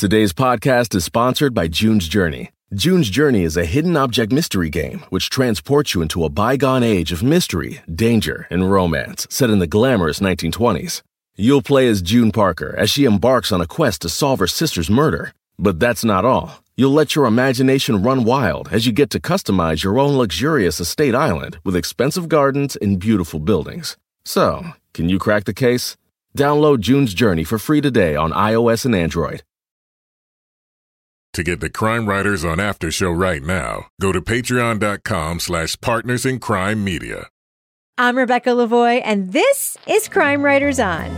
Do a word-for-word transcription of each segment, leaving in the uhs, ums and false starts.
Today's podcast is sponsored by June's Journey. June's Journey is a hidden object mystery game which transports you into a bygone age of mystery, danger, and romance set in the glamorous nineteen twenties. You'll play as June Parker as she embarks on a quest to solve her sister's murder. But that's not all. You'll let your imagination run wild as you get to customize your own luxurious estate island with expensive gardens and beautiful buildings. So, can you crack the case? Download June's Journey for free today on iOS and Android. To get the Crime Writers On After Show right now, go to patreon.com slash partners in crime media. I'm Rebecca Lavoie, and this is Crime Writers On.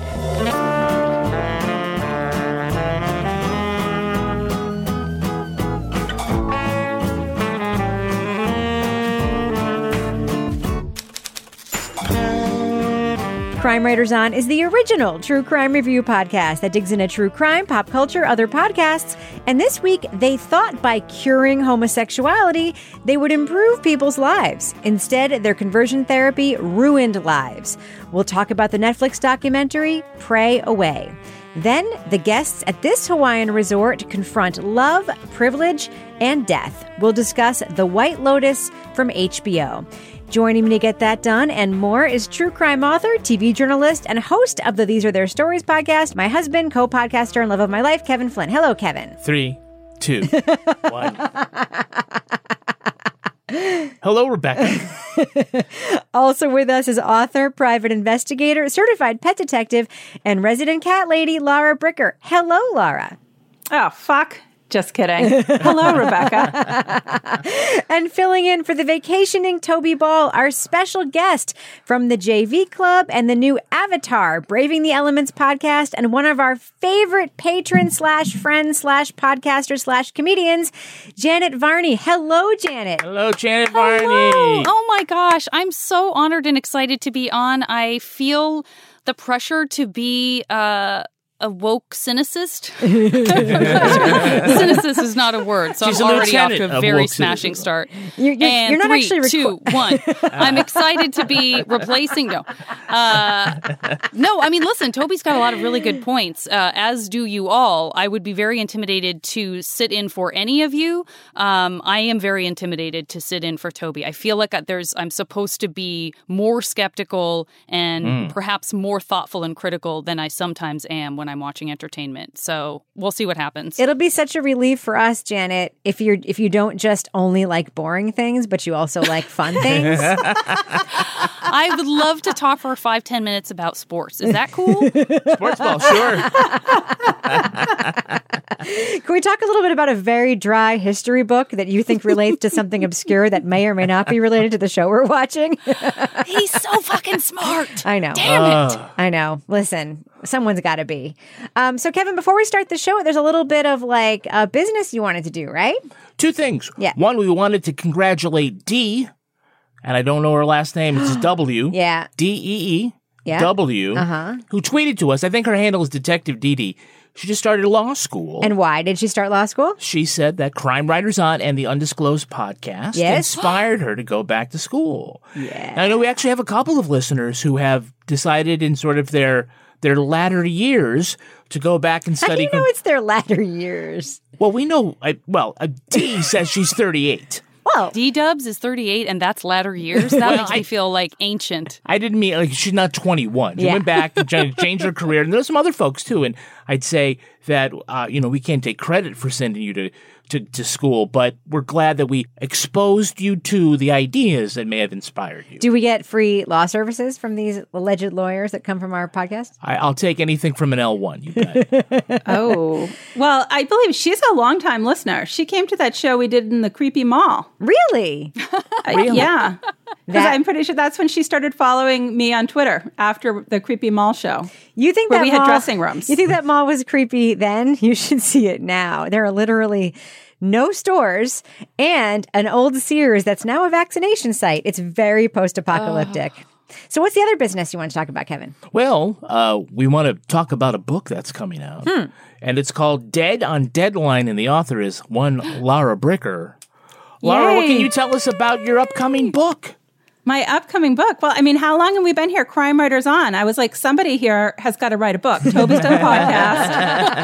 Crime Writers On is the original true crime review podcast that digs into true crime, pop culture, other podcasts. And this week, they thought by curing homosexuality, they would improve people's lives. Instead, their conversion therapy ruined lives. We'll talk about the Netflix documentary, Pray Away. Then, the guests at this Hawaiian resort confront love, privilege, and death. We'll discuss The White Lotus from H B O. Joining me to get that done and more is true crime author, T V journalist, and host of the These Are Their Stories podcast, my husband, co-podcaster, and love of my life, Kevin Flynn. Hello, Kevin. Three, two, one. Hello, Rebecca. Also with us is author, private investigator, certified pet detective, and resident cat lady, Laura Bricker. Hello, Laura. Oh, fuck. Just kidding. Hello, Rebecca. And filling in for the vacationing Toby Ball, our special guest from the J V Club and the new Avatar, Braving the Elements podcast, and one of our favorite patron slash friend slash podcaster slash comedians, Janet Varney. Hello, Janet. Hello, Janet Varney. Hello. Oh, my gosh. I'm so honored and excited to be on. I feel the pressure to be... uh a woke cynicist. Cynicist is not a word, so she's I'm already off to a very smashing cynicism. Start. You're, you're, and you're not three, actually reco- two, one. I'm excited to be replacing. No, uh, no. I mean, listen, Toby's got a lot of really good points, uh, as do you all. I would be very intimidated to sit in for any of you. Um, I am very intimidated to sit in for Toby. I feel like there's. I'm supposed to be more skeptical and mm. perhaps more thoughtful and critical than I sometimes am when I'm watching entertainment. So we'll see what happens. It'll be such a relief for us, Janet, if you're if you don't just only like boring things, but you also like fun things. I would love to talk for five, ten minutes about sports. Is that cool? Sports ball, sure. Can we talk a little bit about a very dry history book that you think relates to something obscure that may or may not be related to the show we're watching? He's so fucking smart. I know. Damn it. Uh. I know. Listen, someone's got to be. Um, so, Kevin, before we start the show, there's a little bit of like a uh, business you wanted to do, right? Two things. Yeah. One, we wanted to congratulate Dee, and I don't know her last name. It's W. Yeah. D E E. Yeah. W. Uh-huh. Who tweeted to us. I think her handle is Detective Dee Dee. She just started law school. And why did she start law school? She said that Crime Writers On and the Undisclosed podcast yes. inspired her to go back to school. Yeah. Now, I know we actually have a couple of listeners who have decided in sort of their... their latter years to go back and study. How do you know it's their latter years? Well, we know, I, well, Dee says she's thirty-eight. Well, D-dubs is thirty-eight, and that's latter years? That makes me feel, like, ancient. I didn't mean, like, she's not twenty-one. She yeah. went back and changed her career, and there's some other folks, too, and I'd say that, uh, you know, we can't take credit for sending you to, to, to school, but we're glad that we exposed you to the ideas that may have inspired you. Do we get free law services from these alleged lawyers that come from our podcast? I, I'll take anything from an L one, you got it. Oh. Well, I believe she's a longtime listener. She came to that show we did in the creepy mall. Really? Really? Yeah. Because I'm pretty sure that's when she started following me on Twitter after the creepy mall show. You think where that we mall, had dressing rooms? You think that mall was creepy then? You should see it now. There are literally no stores and an old Sears that's now a vaccination site. It's very post-apocalyptic. Oh. So what's the other business you want to talk about, Kevin? Well, uh, we want to talk about a book that's coming out. Hmm. And it's called Dead on Deadline, and the author is one Laura Bricker. Laura, Yay. What can you tell us about your upcoming book? My upcoming book? Well, I mean, how long have we been here? Crime Writers On. I was like, somebody here has got to write a book. Toby's done a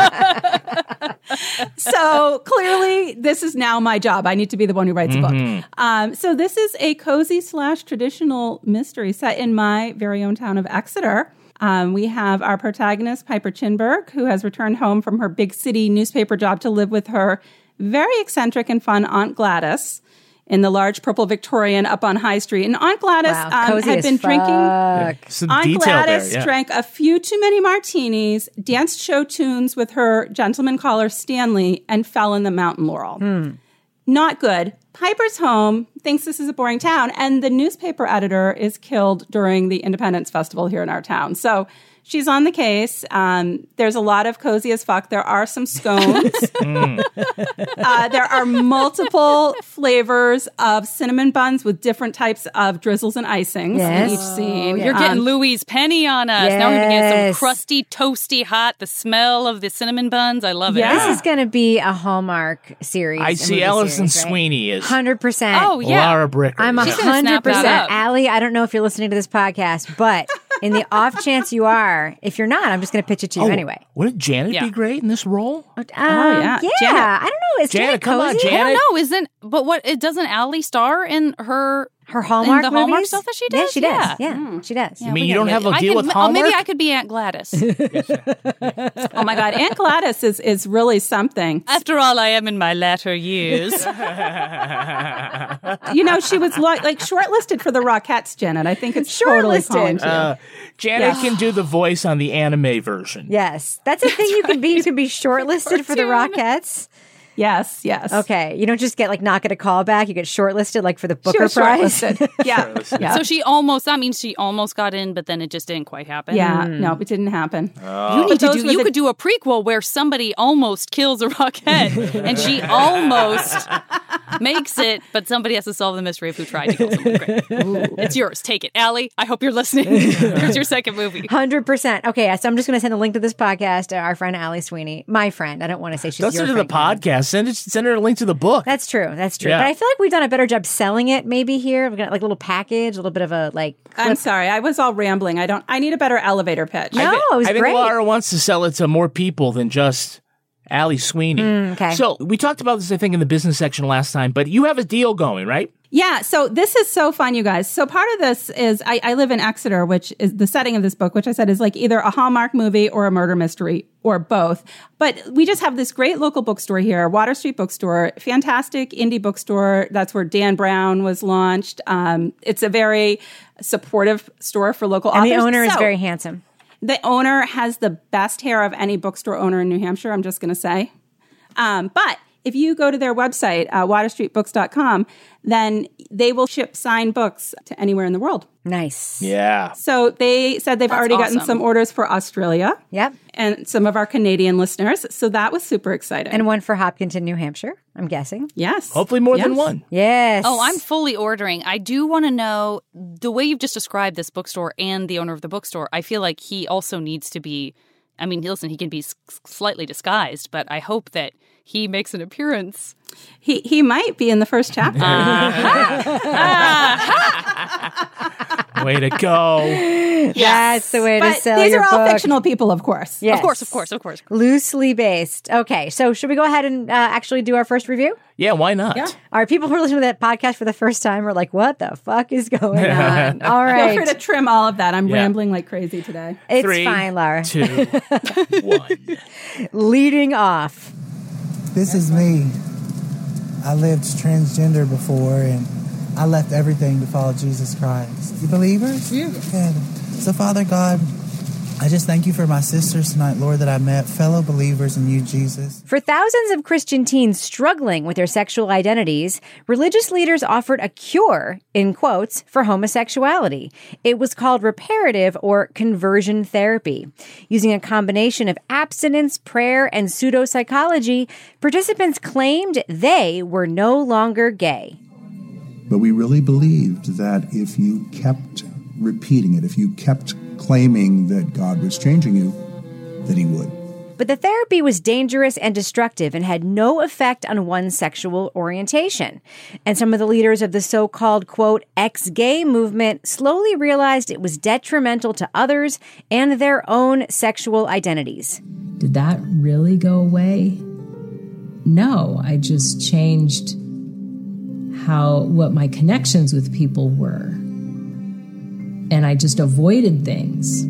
podcast. So clearly, this is now my job. I need to be the one who writes mm-hmm. a book. Um, so this is a cozy slash traditional mystery set in my very own town of Exeter. Um, we have our protagonist, Piper Chinburg, who has returned home from her big city newspaper job to live with her very eccentric and fun Aunt Gladys in the large purple Victorian up on High Street. And Aunt Gladys wow, um, had been fuck. drinking. Yeah, Aunt Gladys there, yeah. drank a few too many martinis, danced show tunes with her gentleman caller Stanley, and fell in the mountain laurel. Hmm. Not good. Piper's home, thinks this is a boring town, and the newspaper editor is killed during the Independence Festival here in our town. So she's on the case. Um, there's a lot of cozy as fuck. There are some scones. mm. uh, there are multiple flavors of cinnamon buns with different types of drizzles and icings yes. in each scene. Oh, you're um, getting Louise Penny on us. Yes. Now we're going to get some crusty, toasty, hot, the smell of the cinnamon buns. I love yeah. it. This is going to be a Hallmark series. I see Alison series, right? Sweeney is. one hundred percent. Oh, yeah. Laura Bricker. I'm She's one hundred percent. Allie, I don't know if you're listening to this podcast, but in the off chance you are, if you're not, I'm just going to pitch it to you oh, anyway. Wouldn't Janet yeah. be great in this role? Um, oh, yeah. Yeah. Janet. I don't know. Is Janet, Janet cozy? Come on, Janet. I don't know. Isn't, but what, it doesn't Allie star in her... Her Hallmark movies? The Hallmark movies? Stuff that she does? Yeah, she does. Yeah, yeah. Mm. she does. I mean, you don't have a deal with Hallmark? Oh, maybe I could be Aunt Gladys. Oh, my God. Aunt Gladys is, is really something. After all, I am in my latter years. You know, she was lo- like shortlisted for the Rockettes, Janet. I think it's totally calling to uh, Janet yeah. can do the voice on the anime version. Yes. That's a thing you can be. You can be shortlisted for the Rockettes. Yes, yes. Okay, you don't just get, like, not get a call back. You get shortlisted, like, for the Booker Prize. yeah. yeah. So she almost, that means she almost got in, but then it just didn't quite happen. Yeah, mm. no, it didn't happen. Oh. You need to do, you the... could do a prequel where somebody almost kills a Rockette, and she almost makes it, but somebody has to solve the mystery of who tried to kill someone. Great. It's yours. Take it. Allie, I hope you're listening. Here's your second movie. one hundred percent. Okay, so I'm just going to send a link to this podcast to our friend Allie Sweeney. My friend. I don't want to say she's That's your friend. Listen to the podcast. Send, it, send her a link to the book. That's true. That's true. Yeah. But I feel like we've done a better job selling it maybe here. We've got like a little package, a little bit of a like... clip. I'm sorry. I was all rambling. I don't... I need a better elevator pitch. No, th- it was I great. I think Laura wants to sell it to more people than just Allie Sweeney. Mm, okay. So we talked about this, I think, in the business section last time, but you have a deal going, right? Yeah. So this is so fun, you guys. So part of this is I, I live in Exeter, which is the setting of this book, which I said is like either a Hallmark movie or a murder mystery or both. But we just have this great local bookstore here, Water Street Bookstore, fantastic indie bookstore. That's where Dan Brown was launched. Um, it's a very supportive store for local and authors. And the owner so, is very handsome. The owner has the best hair of any bookstore owner in New Hampshire, I'm just going to say. Um, but if you go to their website, uh, water street books dot com, then they will ship signed books to anywhere in the world. Nice. Yeah. So they said they've That's already awesome. Gotten some orders for Australia. Yep. And some of our Canadian listeners. So that was super exciting. And one for Hopkinton, New Hampshire, I'm guessing. Yes. Hopefully more yes. than one. Yes. Oh, I'm fully ordering. I do want to know, the way you've just described this bookstore and the owner of the bookstore, I feel like he also needs to be, I mean, listen, he can be s- slightly disguised, but I hope that he makes an appearance. He he might be in the first chapter. Uh-huh. Uh-huh. Way to go. Yes. That's the way but to sell your book. These are all book. fictional people, of course. Yes. Of course, of course, of course. Loosely based. Okay, so should we go ahead and uh, actually do our first review? Yeah, why not? Yeah. All right, people who are listening to that podcast for the first time are like, what the fuck is going on? All right. Feel free to trim all of that. I'm yeah. rambling like crazy today. It's Three, fine, Laura. Two, one. Leading off. This is me. I lived transgender before, and I left everything to follow Jesus Christ. You believers? Yeah. yeah. So, Father God, I just thank you for my sisters tonight, Lord, that I met, fellow believers in you, Jesus. For thousands of Christian teens struggling with their sexual identities, religious leaders offered a cure, in quotes, for homosexuality. It was called reparative or conversion therapy. Using a combination of abstinence, prayer, and pseudopsychology, participants claimed they were no longer gay. But we really believed that if you kept repeating it, if you kept claiming that God was changing you, that he would. But the therapy was dangerous and destructive and had no effect on one's sexual orientation. And some of the leaders of the so-called, quote, ex-gay movement slowly realized it was detrimental to others and their own sexual identities. Did that really go away? No, I just changed how what my connections with people were. And I just avoided things.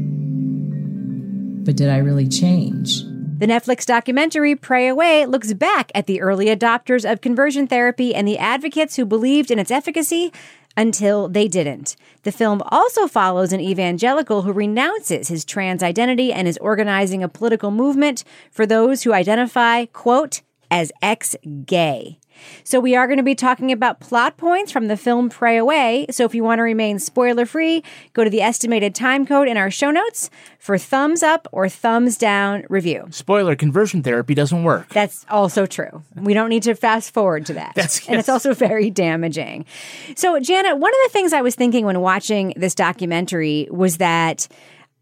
But did I really change? The Netflix documentary Pray Away looks back at the early adopters of conversion therapy and the advocates who believed in its efficacy until they didn't. The film also follows an evangelical who renounces his trans identity and is organizing a political movement for those who identify, quote, as ex-gay. So we are going to be talking about plot points from the film Pray Away. So if you want to remain spoiler-free, go to the estimated time code in our show notes for thumbs up or thumbs down review. Spoiler, conversion therapy doesn't work. That's also true. We don't need to fast forward to that. That's, yes. And it's also very damaging. So, Janet, one of the things I was thinking when watching this documentary was that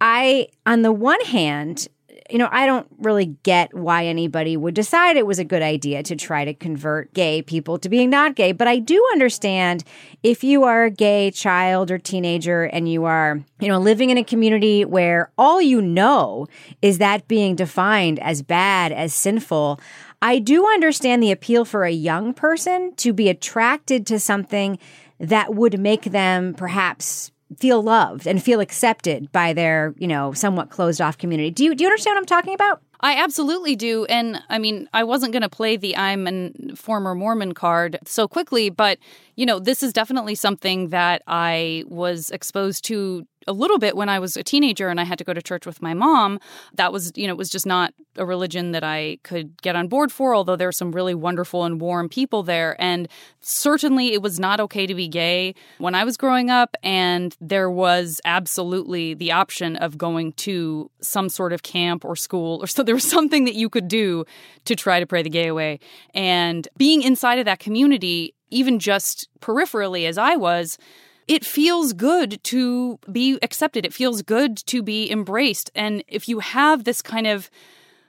I, on the one hand, you know, I don't really get why anybody would decide it was a good idea to try to convert gay people to being not gay. But I do understand if you are a gay child or teenager and you are, you know, living in a community where all you know is that being defined as bad, as sinful, I do understand the appeal for a young person to be attracted to something that would make them perhaps feel loved and feel accepted by their, you know, somewhat closed off community. Do you do you understand what I'm talking about? I absolutely do. And I mean, I wasn't going to play the I'm a former Mormon card so quickly, but, you know, this is definitely something that I was exposed to a little bit when I was a teenager and I had to go to church with my mom. That was, you know, it was just not a religion that I could get on board for, although there were some really wonderful and warm people there. And certainly it was not okay to be gay when I was growing up. And there was absolutely the option of going to some sort of camp or school or so. There was something that you could do to try to pray the gay away. And being inside of that community, even just peripherally as I was, it feels good to be accepted. It feels good to be embraced. And if you have this kind of,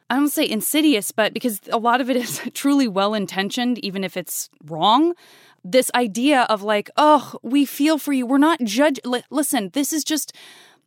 I don't say insidious, but because a lot of it is truly well-intentioned, even if it's wrong, this idea of like, oh, we feel for you. We're not judge. L- listen, this is just...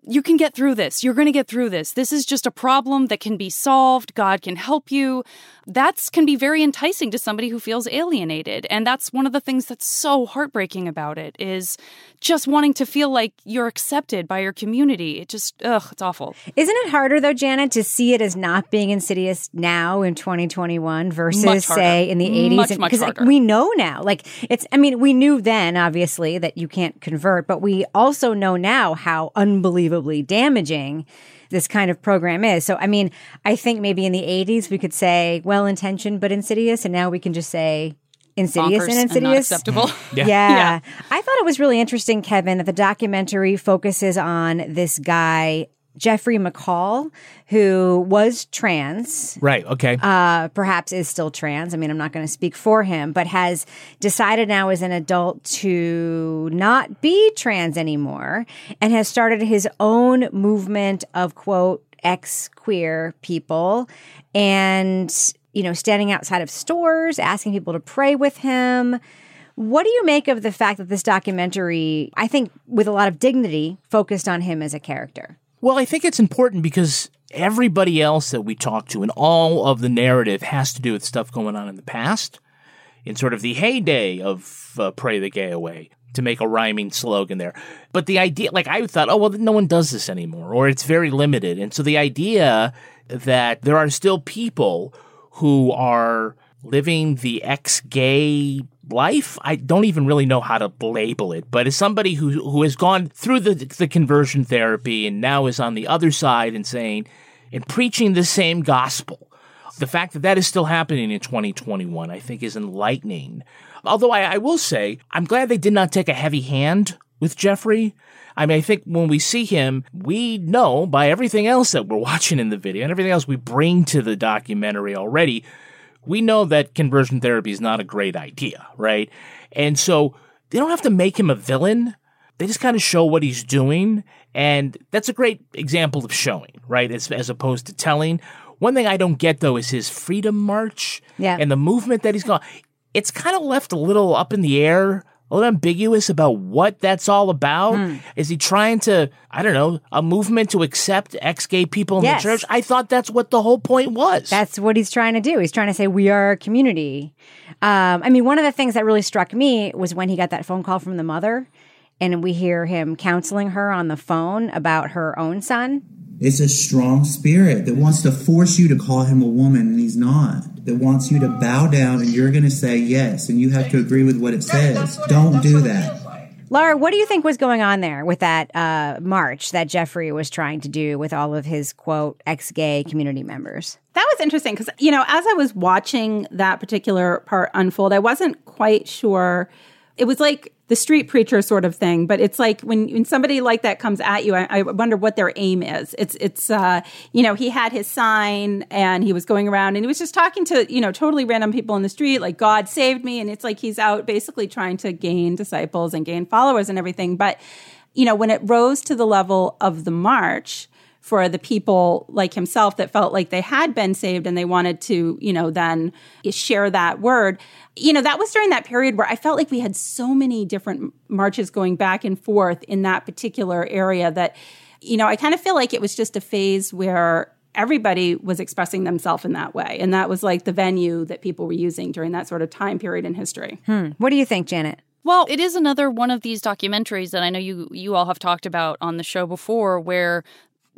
you can get through this. You're going to get through this. This is just a problem that can be solved. God can help you. That can be very enticing to somebody who feels alienated. And that's one of the things that's so heartbreaking about it is just wanting to feel like you're accepted by your community. It just, ugh, it's awful. Isn't it harder, though, Janet, to see it as not being insidious now in twenty twenty-one versus, say, in the eighties? Much, much harder. Because we know now. Like, it's, I mean, we knew then, obviously, that you can't convert, but we also know now how unbelievable damaging this kind of program is. So, I mean, I think maybe in the eighties we could say well-intentioned but insidious, and now we can just say insidious bonkers and insidious. And not acceptable. yeah. Yeah. yeah. I thought it was really interesting, Kevin, that the documentary focuses on this guy, Jeffrey McCall, who was trans. Right, okay. Uh, perhaps is still trans. I mean, I'm not going to speak for him, but has decided now as an adult to not be trans anymore and has started his own movement of, quote, ex-queer people and, you know, standing outside of stores, asking people to pray with him. What do you make of the fact that this documentary, I think with a lot of dignity, focused on him as a character? Well, I think it's important because everybody else that we talk to and all of the narrative has to do with stuff going on in the past, in sort of the heyday of uh, Pray the Gay Away, to make a rhyming slogan there. But the idea, like I thought, oh, well, no one does this anymore, or it's very limited. And so the idea that there are still people who are living the ex-gay life. I don't even really know how to label it, but as somebody who who has gone through the the conversion therapy and now is on the other side and saying and preaching the same gospel, the fact that that is still happening in twenty twenty-one, I think, is enlightening. Although I, I will say, I'm glad they did not take a heavy hand with Jeffrey. I mean, I think when we see him, we know by everything else that we're watching in the video and everything else we bring to the documentary already, we know that conversion therapy is not a great idea, right? And so they don't have to make him a villain. They just kind of show what he's doing. And that's a great example of showing, right, as, as opposed to telling. One thing I don't get, though, is his Freedom March yeah. and the movement that he's gone. It's kind of left a little up in the air, a little ambiguous about what that's all about. Mm. Is he trying to, I don't know, a movement to accept ex-gay people in yes. the church? I thought that's what the whole point was. That's what he's trying to do. He's trying to say, we are a community. Um, I mean, one of the things that really struck me was when he got that phone call from the mother, and we hear him counseling her on the phone about her own son. It's a strong spirit that wants to force you to call him a woman, and he's not. That wants you to bow down, and you're going to say yes, and you have to agree with what it says. Don't do that. Laura, what do you think was going on there with that uh, march that Jeffrey was trying to do with all of his, quote, ex-gay community members? That was interesting because, you know, as I was watching that particular part unfold, I wasn't quite sure. It was like the street preacher sort of thing, but it's like when, when somebody like that comes at you, I, I wonder what their aim is. It's, it's uh, you know, he had his sign and he was going around and he was just talking to, you know, totally random people in the street, like, God saved me. And it's like he's out basically trying to gain disciples and gain followers and everything. But, you know, when it rose to the level of the march for the people like himself that felt like they had been saved and they wanted to, you know, then share that word. You know, that was during that period where I felt like we had so many different marches going back and forth in that particular area that, you know, I kind of feel like it was just a phase where everybody was expressing themselves in that way. And that was like the venue that people were using during that sort of time period in history. Hmm. What do you think, Janet? Well, it is another one of these documentaries that I know you you all have talked about on the show before where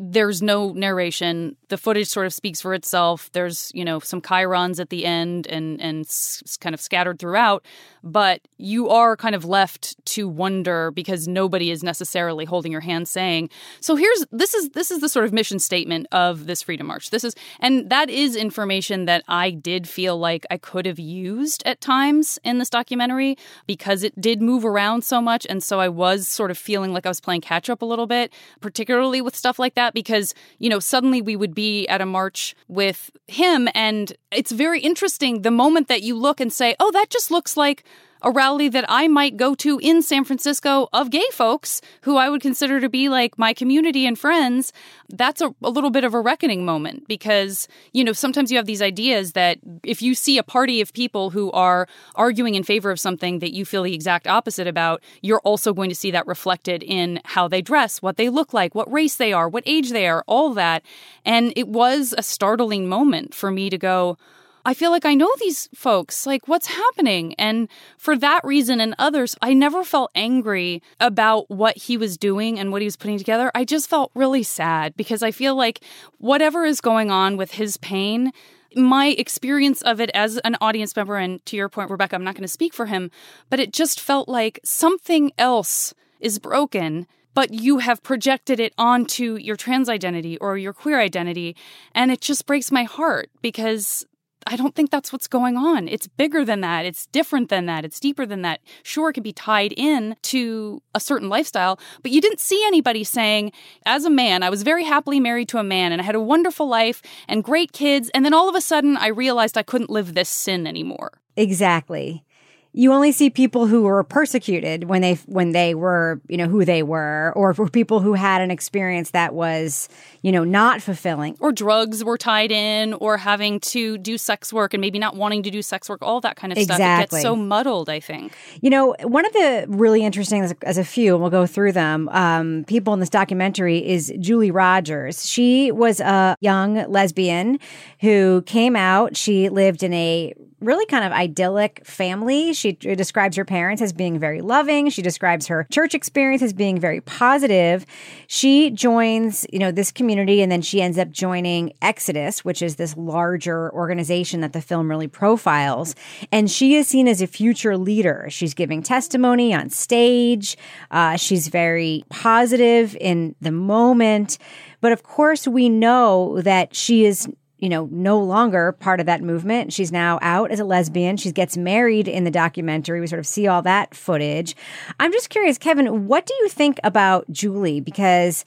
there's no narration. The footage sort of speaks for itself. There's, you know, some chyrons at the end and, and s- kind of scattered throughout. But you are kind of left to wonder because nobody is necessarily holding your hand saying, so here's, this is this is the sort of mission statement of this Freedom March. This is, and that is information that I did feel like I could have used at times in this documentary because it did move around so much. And so I was sort of feeling like I was playing catch up a little bit, particularly with stuff like that. Because, you know, suddenly we would be at a march with him. And it's very interesting the moment that you look and say, oh, that just looks like a rally that I might go to in San Francisco of gay folks who I would consider to be like my community and friends. That's a, a little bit of a reckoning moment because, you know, sometimes you have these ideas that if you see a party of people who are arguing in favor of something that you feel the exact opposite about, you're also going to see that reflected in how they dress, what they look like, what race they are, what age they are, all that. And it was a startling moment for me to go, I feel like I know these folks, like what's happening? And for that reason and others, I never felt angry about what he was doing and what he was putting together. I just felt really sad because I feel like whatever is going on with his pain, my experience of it as an audience member, and to your point, Rebecca, I'm not going to speak for him, but it just felt like something else is broken, but you have projected it onto your trans identity or your queer identity. And it just breaks my heart because I don't think that's what's going on. It's bigger than that. It's different than that. It's deeper than that. Sure, it can be tied in to a certain lifestyle, but you didn't see anybody saying, as a man, I was very happily married to a man and I had a wonderful life and great kids. And then all of a sudden I realized I couldn't live this sin anymore. Exactly. You only see people who were persecuted when they when they were, you know, who they were, or for people who had an experience that was, you know, not fulfilling. Or drugs were tied in, or having to do sex work and maybe not wanting to do sex work, all that kind of exactly. stuff. It gets so muddled, I think. You know, one of the really interesting, as, as a few, and we'll go through them, um, people in this documentary is Julie Rogers. She was a young lesbian who came out. She lived in a really kind of idyllic family. She describes her parents as being very loving. She describes her church experience as being very positive. She joins, you know, this community, and then she ends up joining Exodus, which is this larger organization that the film really profiles. And she is seen as a future leader. She's giving testimony on stage. Uh, she's very positive in the moment. But of course, we know that she is, you know, no longer part of that movement. She's now out as a lesbian. She gets married in the documentary. We sort of see all that footage. I'm just curious, Kevin, what do you think about Julie? Because,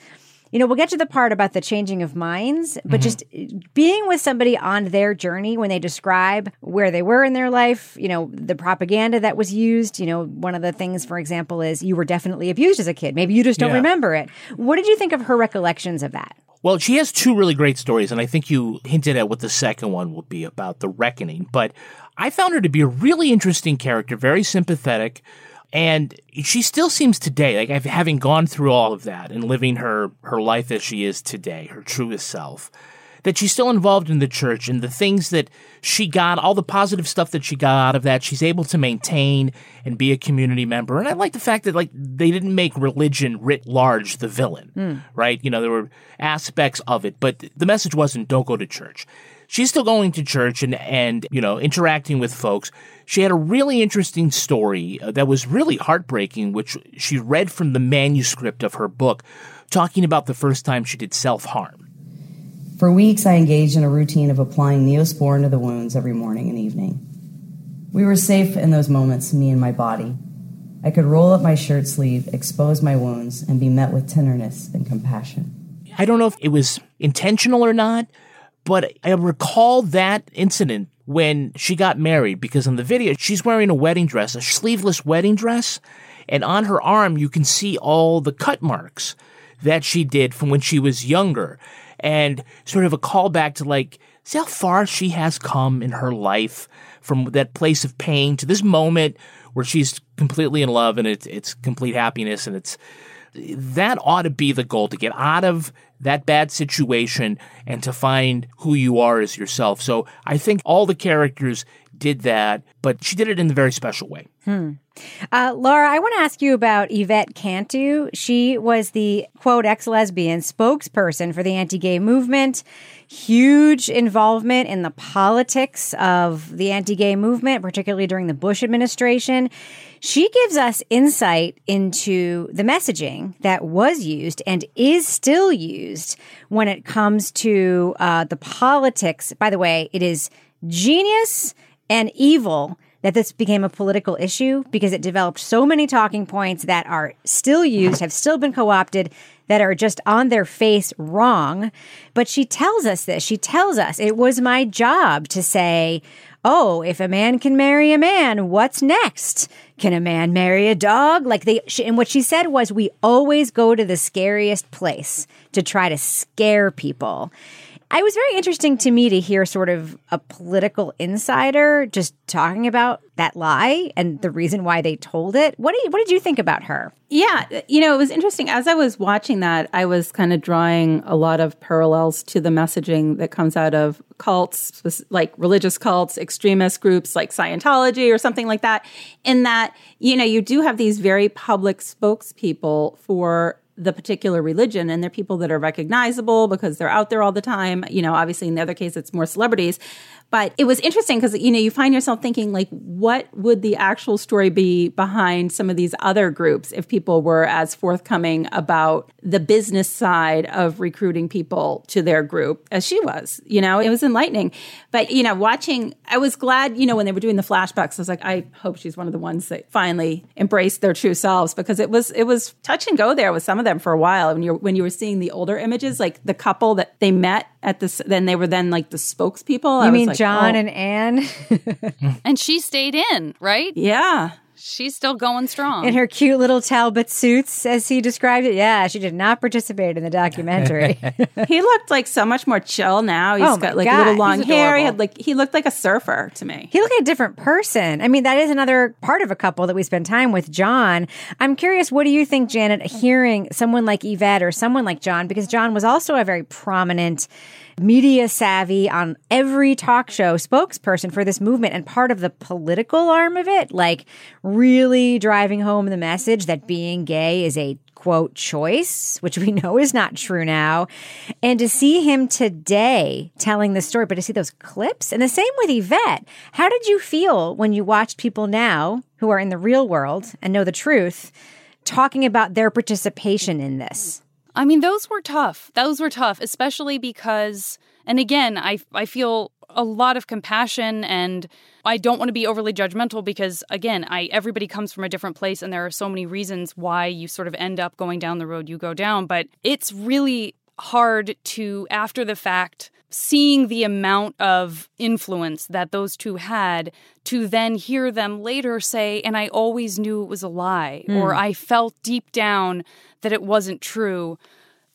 you know, we'll get to the part about the changing of minds, but mm-hmm. just being with somebody on their journey when they describe where they were in their life, you know, the propaganda that was used. You know, one of the things, for example, is you were definitely abused as a kid. Maybe you just don't yeah. remember it. What did you think of her recollections of that? Well, she has two really great stories, and I think you hinted at what the second one will be about, the reckoning. But I found her to be a really interesting character, very sympathetic, and she still seems today, like having gone through all of that and living her, her life as she is today, her truest self, that she's still involved in the church and the things that she got, all the positive stuff that she got out of that, she's able to maintain and be a community member. And I like the fact that, like, they didn't make religion writ large the villain, mm. right? You know, there were aspects of it, but the message wasn't don't go to church. She's still going to church and, and, you know, interacting with folks. She had a really interesting story that was really heartbreaking, which she read from the manuscript of her book, talking about the first time she did self-harm. For weeks, I engaged in a routine of applying Neosporin to the wounds every morning and evening. We were safe in those moments, me and my body. I could roll up my shirt sleeve, expose my wounds, and be met with tenderness and compassion. I don't know if it was intentional or not, but I recall that incident when she got married, because in the video, she's wearing a wedding dress, a sleeveless wedding dress, and on her arm, you can see all the cut marks that she did from when she was younger. And sort of a callback to, like, see how far she has come in her life from that place of pain to this moment where she's completely in love and it's, it's complete happiness. And it's that ought to be the goal, to get out of that bad situation and to find who you are as yourself. So I think all the characters did that, but she did it in a very special way. Hmm. Uh, Laura, I want to ask you about Yvette Cantú. She was the, quote, ex-lesbian spokesperson for the anti-gay movement. Huge involvement in the politics of the anti-gay movement, particularly during the Bush administration. She gives us insight into the messaging that was used and is still used when it comes to uh, the politics. By the way, it is genius and evil that this became a political issue, because it developed so many talking points that are still used, have still been co-opted, that are just on their face wrong. But she tells us this. She tells us, it was my job to say, oh, if a man can marry a man, what's next? Can a man marry a dog? Like they, she, and what she said was, we always go to the scariest place to try to scare people. It was very interesting to me to hear sort of a political insider just talking about that lie and the reason why they told it. What did you, what did you think about her? Yeah, you know, it was interesting. As I was watching that, I was kind of drawing a lot of parallels to the messaging that comes out of cults, like religious cults, extremist groups like Scientology or something like that, in that, you know, you do have these very public spokespeople for the particular religion, and they're people that are recognizable because they're out there all the time. You know, obviously in the other case, it's more celebrities. But it was interesting because, you know, you find yourself thinking, like, what would the actual story be behind some of these other groups if people were as forthcoming about the business side of recruiting people to their group as she was? You know, it was enlightening. But, you know, watching, I was glad, you know, when they were doing the flashbacks, I was like, I hope she's one of the ones that finally embraced their true selves, because it was it was touch and go there with some of them for a while. When you when you were seeing the older images, like the couple that they met at this, then they were then like the spokespeople. You I mean, was like, John oh. and Anne. And she stayed in, right? Yeah. She's still going strong. In her cute little Talbot suits, as he described it. Yeah, she did not participate in the documentary. He looked like so much more chill now. He's oh got like God. little long hair. He had like he looked like a surfer to me. He looked like a different person. I mean, that is another part of a couple that we spend time with, John. I'm curious, what do you think, Janet, hearing someone like Yvette or someone like John, because John was also a very prominent, media savvy, on every talk show spokesperson for this movement and part of the political arm of it, like really driving home the message that being gay is a, quote, choice, which we know is not true now. And to see him today telling the story, but to see those clips, and the same with Yvette. How did you feel when you watched people now who are in the real world and know the truth talking about their participation in this? I mean, those were tough. Those were tough, especially because, and again, I I feel a lot of compassion, and I don't want to be overly judgmental because, again, I everybody comes from a different place, and there are so many reasons why you sort of end up going down the road you go down. But it's really hard to, after the fact, seeing the amount of influence that those two had, to then hear them later say, and I always knew it was a lie, mm. or I felt deep down that it wasn't true,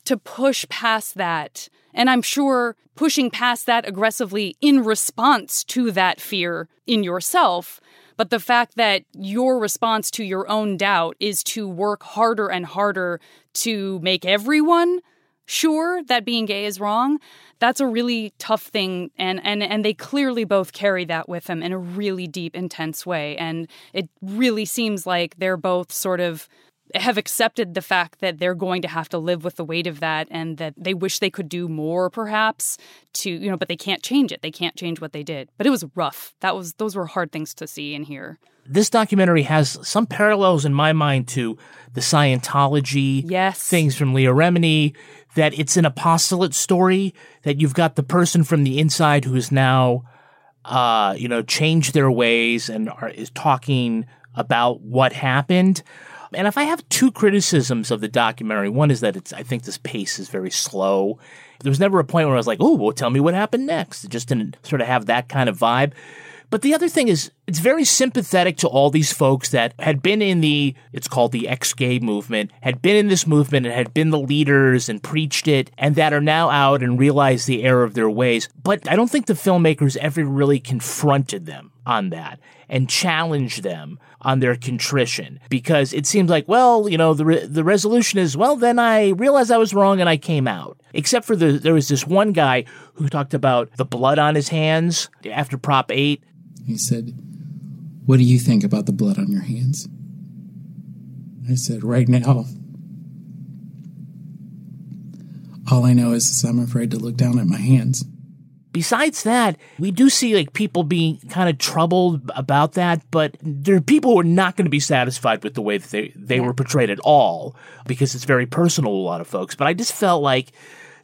to push past that. And I'm sure pushing past that aggressively in response to that fear in yourself. But the fact that your response to your own doubt is to work harder and harder to make everyone sure that being gay is wrong, that's a really tough thing. And, and and they clearly both carry that with them in a really deep, intense way. And it really seems like they're both sort of have accepted the fact that they're going to have to live with the weight of that, and that they wish they could do more, perhaps, to, you know, but they can't change it. They can't change what they did. But it was rough. That was those were hard things to see and hear. This documentary has some parallels in my mind to the Scientology yes. things from Leah Remini, that it's an apostolate story, that you've got the person from the inside who is now, uh, you know, changed their ways and are, is talking about what happened. And if I have two criticisms of the documentary, one is that it's I think this pace is very slow. There was never a point where I was like, oh, well, tell me what happened next. It just didn't sort of have that kind of vibe. But the other thing is, it's very sympathetic to all these folks that had been in the, it's called the ex-gay movement, had been in this movement and had been the leaders and preached it, and that are now out and realize the error of their ways. But I don't think the filmmakers ever really confronted them on that and challenged them on their contrition, because it seems like, well, you know, the re- the resolution is, well, then I realized I was wrong and I came out. Except for the, there was this one guy who talked about the blood on his hands after Prop eight. He said, what do you think about the blood on your hands? I said, right now, all I know is I'm afraid to look down at my hands. Besides that, we do see like people being kind of troubled about that, but there are people who are not going to be satisfied with the way that they, they were portrayed at all, because it's very personal to a lot of folks. But I just felt like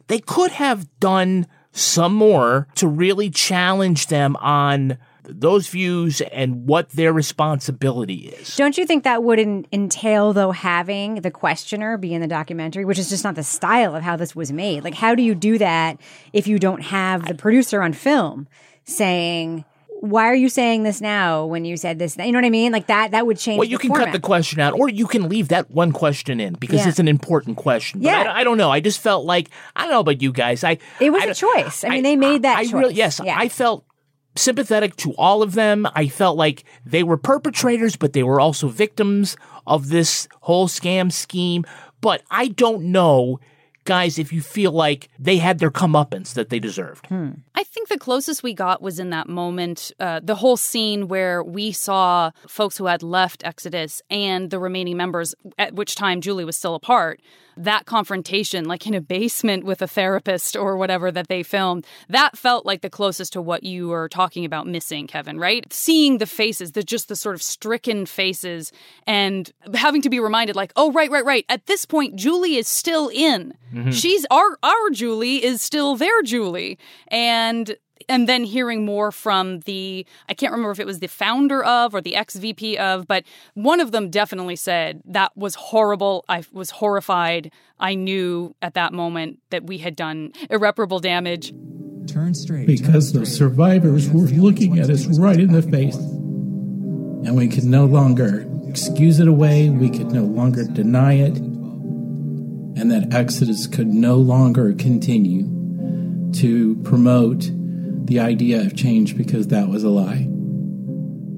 they could have done some more to really challenge them on those views and what their responsibility is. Don't you think that would in- entail, though, having the questioner be in the documentary, which is just not the style of how this was made? Like, how do you do that if you don't have the producer on film saying, why are you saying this now when you said this? You know what I mean? Like, that that would change the format. Well, you can cut the question out, or you can leave that one question in, because yeah. it's an important question. But yeah. I, I don't know. I just felt like, I don't know about you guys. I It was I, a choice. I, I mean, they made that I, I choice. Really, yes, yeah. I felt sympathetic to all of them. I felt like they were perpetrators, but they were also victims of this whole scam scheme. But I don't know, guys, if you feel like they had their comeuppance that they deserved. Hmm. I think the closest we got was in that moment, uh, the whole scene where we saw folks who had left Exodus and the remaining members, at which time Julie was still a part. That confrontation, like in a basement with a therapist or whatever that they filmed, that felt like the closest to what you were talking about missing, Kevin, right? Seeing the faces, the just the sort of stricken faces, and having to be reminded like, oh, right, right, right. At this point, Julie is still in. Mm-hmm. She's our our Julie is still their Julie. And And then hearing more from the, I can't remember if it was the founder of or the ex-V P of, but one of them definitely said, that was horrible. I was horrified. I knew at that moment that we had done irreparable damage. Turn straight. Because turn the straight. Survivors were looking at us right in the face. And we could no longer excuse it away, we could no longer deny it, and that Exodus could no longer continue to promote the idea of change because that was a lie.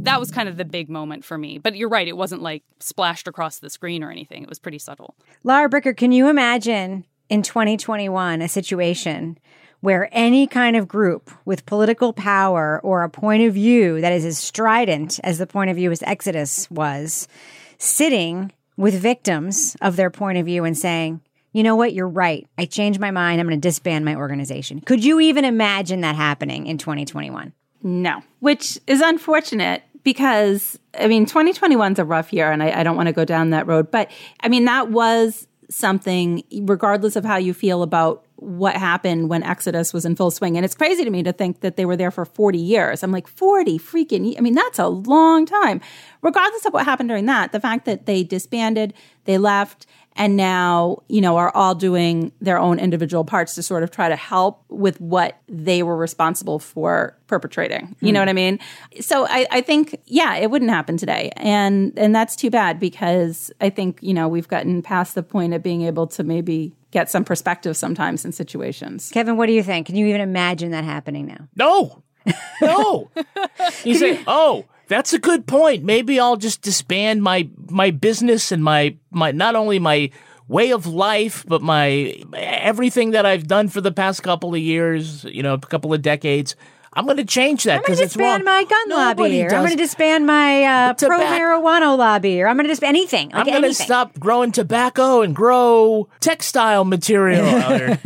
That was kind of the big moment for me. But you're right, it wasn't like splashed across the screen or anything. It was pretty subtle. Laura Bricker, can you imagine in twenty twenty-one a situation where any kind of group with political power or a point of view that is as strident as the point of view as Exodus was, sitting with victims of their point of view and saying, you know what, you're right. I changed my mind. I'm going to disband my organization. Could you even imagine that happening in twenty twenty-one? No, which is unfortunate. Because, I mean, twenty twenty-one is a rough year, and I, I don't want to go down that road. But, I mean, that was something, regardless of how you feel about what happened when Exodus was in full swing. And it's crazy to me to think that they were there for forty years. I'm like, forty freaking – I mean, that's a long time. Regardless of what happened during that, the fact that they disbanded, they left, and now, you know, are all doing their own individual parts to sort of try to help with what they were responsible for perpetrating. You mm. know what I mean? So I, I think, yeah, it wouldn't happen today. And and that's too bad, because I think, you know, we've gotten past the point of being able to maybe get some perspective sometimes in situations. Kevin, what do you think? Can you even imagine that happening now? No. No. You say, oh, that's a good point. Maybe I'll just disband my my business and my, my not only my way of life, but my everything that I've done for the past couple of years, you know, a couple of decades. I'm going to change that because it's wrong. I'm going to disband my gun Nobody lobby, or does. I'm going to disband my uh, pro-marijuana lobby, or I'm going to disband anything. Like I'm going to stop growing tobacco and grow textile material. Or,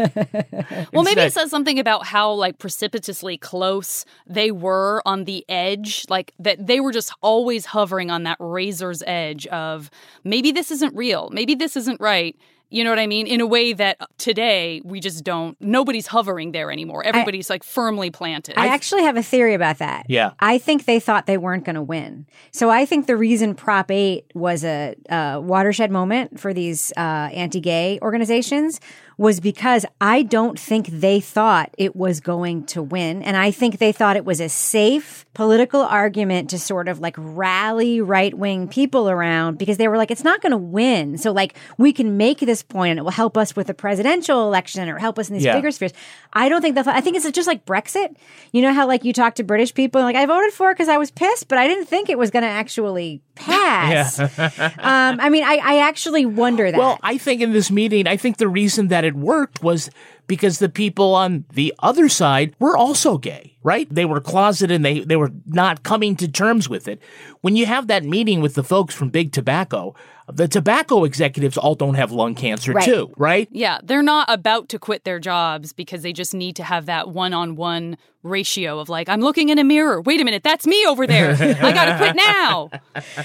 well, maybe it says something about how like precipitously close they were on the edge, like that they were just always hovering on that razor's edge of maybe this isn't real, maybe this isn't right. You know what I mean? In a way that today we just don't, nobody's hovering there anymore. Everybody's I, like firmly planted. I actually have a theory about that. Yeah. I think they thought they weren't going to win. So I think the reason Prop eight was a, a watershed moment for these uh, anti-gay organizations was because I don't think they thought it was going to win. And I think they thought it was a safe political argument to sort of like rally right-wing people around, because they were like, it's not going to win. So like we can make this point and it will help us with the presidential election or help us in these yeah. bigger spheres. I don't think that's, I think it's just like Brexit. You know how like you talk to British people and like, I voted for it because I was pissed, but I didn't think it was going to actually pass. Yeah. um, I mean, I, I actually wonder that. Well, I think in this meeting, I think the reason that it worked was because the people on the other side were also gay, right? They were closeted and they, they were not coming to terms with it. When you have that meeting with the folks from Big Tobacco, the tobacco executives all don't have lung cancer right. too, right? Yeah, they're not about to quit their jobs because they just need to have that one-on-one ratio of like, I'm looking in a mirror. Wait a minute, that's me over there. I gotta quit now.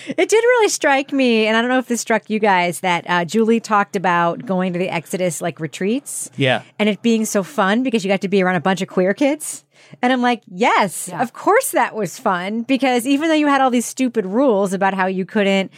It did really strike me, and I don't know if this struck you guys, that uh, Julie talked about going to the Exodus like retreats. Yeah. And it being so fun because you got to be around a bunch of queer kids. And I'm like, yes, yeah. of course that was fun, because even though you had all these stupid rules about how you couldn't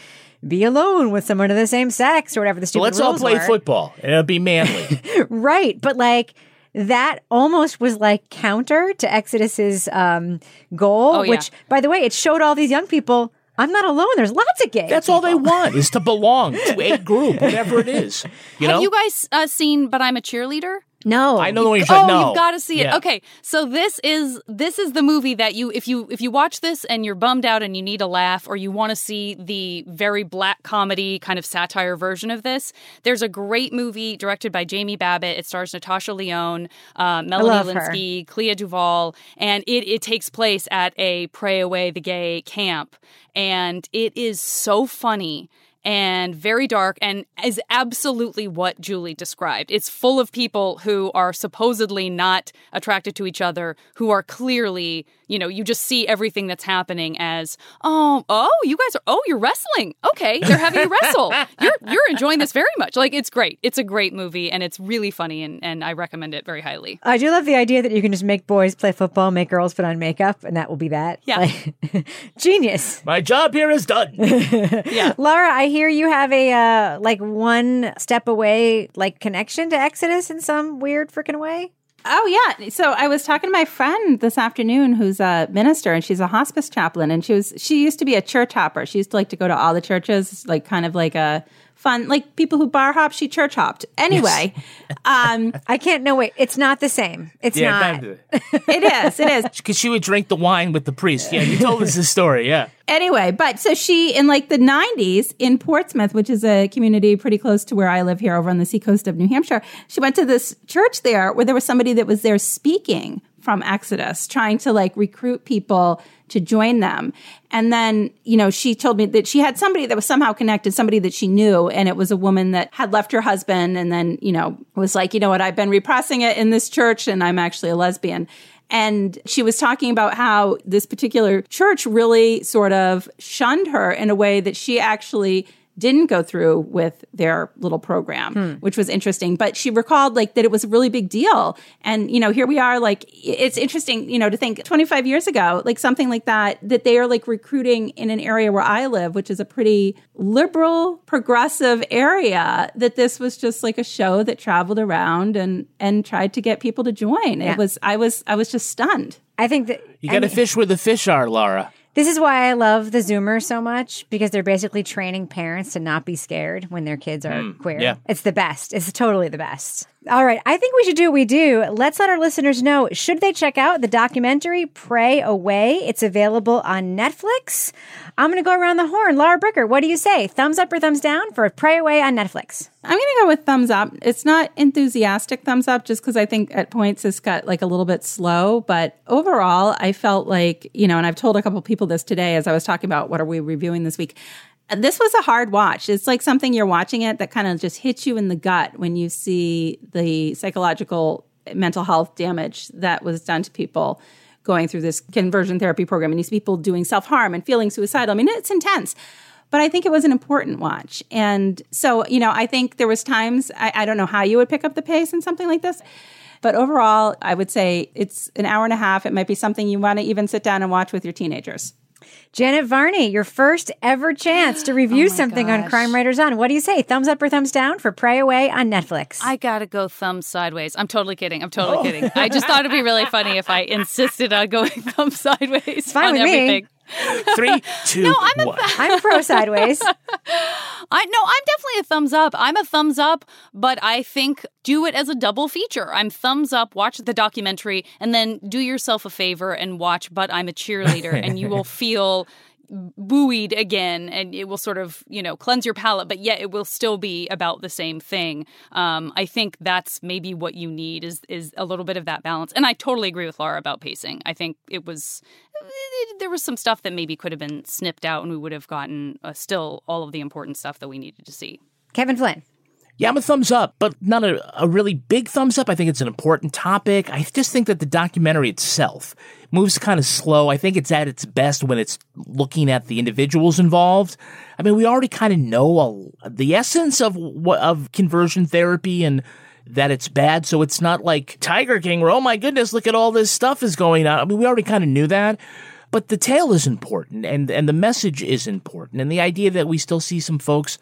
be alone with someone of the same sex or whatever the stupid rules were. Let's all play football. It'll be manly. Right. But like that almost was like counter to Exodus's um, goal, oh, yeah. which, by the way, it showed all these young people, I'm not alone. There's lots of gay That's people. All they want is to belong to a group, whatever it is. You Have know? you guys uh, seen But I'm a Cheerleader? No, I know the one you said. Oh, no. You've got to see it. Yeah. Okay, so this is this is the movie that you if you if you watch this and you're bummed out and you need a laugh, or you want to see the very black comedy kind of satire version of this. There's a great movie directed by Jamie Babbitt. It stars Natasha Lyonne, uh, Melanie Lynskey, Clea Duvall, and it it takes place at a Pray Away the Gay camp, and it is so funny. And very dark, and is absolutely what Julie described. It's full of people who are supposedly not attracted to each other, who are clearly, you know, you just see everything that's happening as, oh, oh, you guys are, oh, you're wrestling. Okay, they're having a wrestle. You're you're enjoying this very much. Like, it's great. It's a great movie, and it's really funny, and, and I recommend it very highly. I do love the idea that you can just make boys play football, make girls put on makeup, and that will be that. Yeah. Like, genius. My job here is done. Yeah. Laura, I Here you have a uh, like one step away like connection to Exodus in some weird freaking way. Oh, yeah. So I was talking to my friend this afternoon who's a minister, and she's a hospice chaplain. And she was she used to be a church hopper. She used to like to go to all the churches, like kind of like a fun, like people who bar hop, she church hopped. Anyway. Yes. um, I can't, no, wait. It's not the same. It's yeah, not. It is. It is. Because she would drink the wine with the priest. Yeah, you told us this story. Yeah. Anyway, but so she, in like the nineties, in Portsmouth, which is a community pretty close to where I live here over on the seacoast of New Hampshire, she went to this church there where there was somebody that was there speaking from Exodus, trying to like recruit people to join them. And then, you know, she told me that she had somebody that was somehow connected, somebody that she knew, and it was a woman that had left her husband and then, you know, was like, you know what, I've been repressing it in this church and I'm actually a lesbian. And she was talking about how this particular church really sort of shunned her in a way that she actually didn't go through with their little program, hmm. which was interesting. But she recalled like that it was a really big deal. And, you know, here we are, like, it's interesting, you know, to think twenty-five years ago, like something like that, that they are like recruiting in an area where I live, which is a pretty liberal, progressive area, that this was just like a show that traveled around and, and tried to get people to join. Yeah. It was, I was, I was just stunned. I think that you got to fish where the fish are, Laura. This is why I love the Zoomers so much, because they're basically training parents to not be scared when their kids are mm, queer. Yeah. It's the best. It's totally the best. All right. I think we should do what we do. Let's let our listeners know, should they check out the documentary Pray Away? It's available on Netflix. I'm going to go around the horn. Laura Bricker, what do you say? Thumbs up or thumbs down for Pray Away on Netflix? I'm going to go with thumbs up. It's not enthusiastic thumbs up, just because I think at points it's got like a little bit slow. But overall, I felt like, you know, and I've told a couple people this today as I was talking about what are we reviewing this week. This was a hard watch. It's like something you're watching it that kind of just hits you in the gut when you see the psychological mental health damage that was done to people going through this conversion therapy program, and these people doing self-harm and feeling suicidal. I mean, it's intense. But I think it was an important watch. And so, you know, I think there was times, I, I don't know how you would pick up the pace in something like this. But overall, I would say it's an hour and a half. It might be something you want to even sit down and watch with your teenagers. Janet Varney, your first ever chance to review oh something gosh. on Crime Writers On. What do you say? Thumbs up or thumbs down for Pray Away on Netflix? I gotta go thumbs sideways. I'm totally kidding. I'm totally oh. kidding. I just thought it'd be really funny if I insisted on going thumbs sideways it's fine on with everything. Me. Three, two, no, I'm one. Th- I'm pro sideways. I no, I'm definitely a thumbs up. I'm a thumbs up, but I think do it as a double feature. I'm thumbs up, watch the documentary, and then do yourself a favor and watch But I'm a Cheerleader, and you will feel buoyed again, and it will sort of, you know, cleanse your palate, but yet it will still be about the same thing. Um, I think that's maybe what you need is is a little bit of that balance. And I totally agree with Laura about pacing. I think it was, it, there was some stuff that maybe could have been snipped out, and we would have gotten uh, still all of the important stuff that we needed to see. Kevin Flynn. Yeah, I'm a thumbs up, but not a, a really big thumbs up. I think it's an important topic. I just think that the documentary itself moves kind of slow. I think it's at its best when it's looking at the individuals involved. I mean, we already kind of know a, the essence of of conversion therapy and that it's bad. So it's not like Tiger King where, oh my goodness, look at all this stuff is going on. I mean, we already kind of knew that. But the tale is important, and and the message is important. And the idea that we still see some folks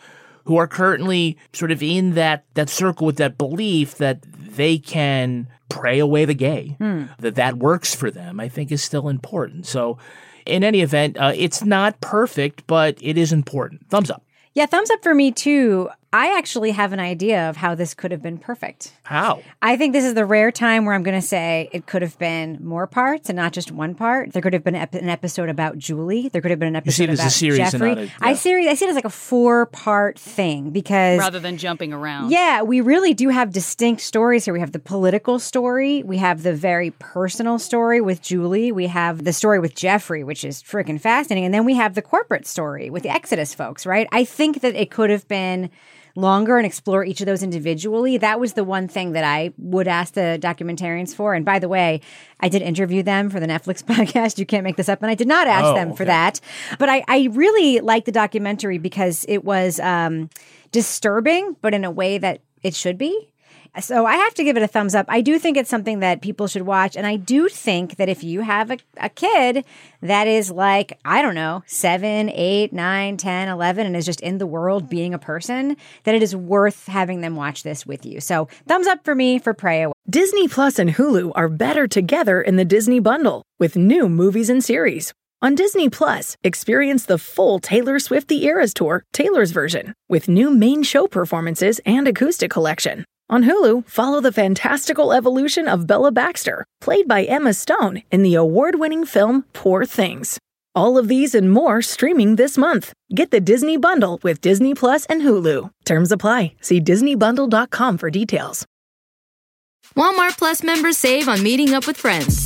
who are currently sort of in that, that circle with that belief that they can pray away the gay, hmm. that that works for them, I think is still important. So in any event, uh, it's not perfect, but it is important. Thumbs up. Yeah, thumbs up for me, too. I actually have an idea of how this could have been perfect. How? I think this is the rare time where I'm going to say it could have been more parts and not just one part. There could have been an episode about Julie. There could have been an episode about Jeffrey. You see it as a series and not a, yeah. I, series, I see it as like a four-part thing because... rather than jumping around. Yeah, we really do have distinct stories here. We have the political story. We have the very personal story with Julie. We have the story with Jeffrey, which is freaking fascinating. And then we have the corporate story with the Exodus folks, right? I think that it could have been longer and explore each of those individually. That was the one thing that I would ask the documentarians for. And by the way, I did interview them for the Netflix podcast. You can't make this up. And I did not ask oh, them for okay. that. But I, I really liked the documentary because it was um, disturbing, but in a way that it should be. So I have to give it a thumbs up. I do think it's something that people should watch. And I do think that if you have a, a kid that is like, I don't know, seven, eight, nine, ten, eleven, and is just in the world being a person, that it is worth having them watch this with you. So thumbs up for me for Pray Away. Disney Plus and Hulu are better together in the Disney bundle with new movies and series. On Disney Plus, experience the full Taylor Swift The Eras Tour, Taylor's version, with new main show performances and acoustic collection. On Hulu, follow the fantastical evolution of Bella Baxter, played by Emma Stone in the award-winning film Poor Things. All of these and more streaming this month. Get the Disney Bundle with Disney Plus and Hulu. Terms apply. See disney bundle dot com for details. Walmart Plus members save on meeting up with friends.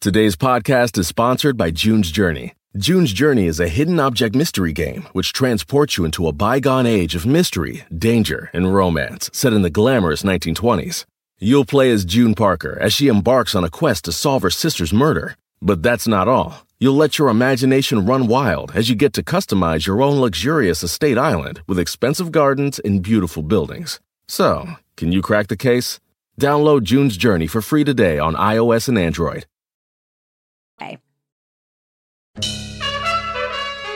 Today's podcast is sponsored by June's Journey. June's Journey is a hidden object mystery game which transports you into a bygone age of mystery, danger, and romance set in the glamorous nineteen twenties. You'll play as June Parker as she embarks on a quest to solve her sister's murder. But that's not all. You'll let your imagination run wild as you get to customize your own luxurious estate island with expensive gardens and beautiful buildings. So, can you crack the case? Download June's Journey for free today on iOS and Android. Okay.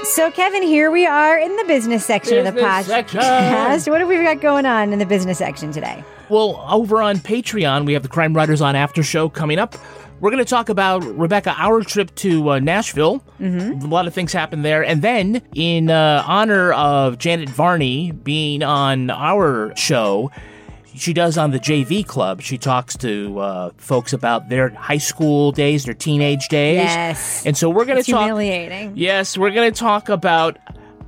So, Kevin, here we are in the business section business of the podcast. What have we got going on in the business section today? Well, over on Patreon, we have the Crime Writers On after show coming up. We're going to talk about, Rebecca, our trip to uh, Nashville. Mm-hmm. A lot of things happened there. And then, in uh, honor of Janet Varney being on our show, she does on the J V Club. She talks to uh, folks about their high school days, their teenage days. Yes. And so we're going to talk. Humiliating. Yes, we're going to talk about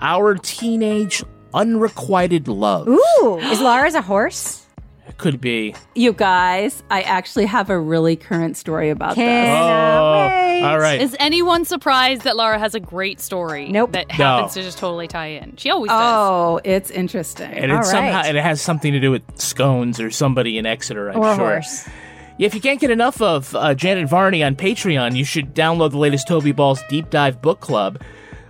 our teenage unrequited love. Ooh, is Laura's a horse? It could be. You guys, I actually have a really current story about Cannot this. Oh, all right. Is anyone surprised that Laura has a great story? Nope. That happens no. to just totally tie in. She always oh, does. Oh, it's interesting. And it right. somehow and it has something to do with scones or somebody in Exeter, I'm or sure. Or a horse. If you can't get enough of uh, Janet Varney on Patreon, you should download the latest Toby Ball's Deep Dive Book Club.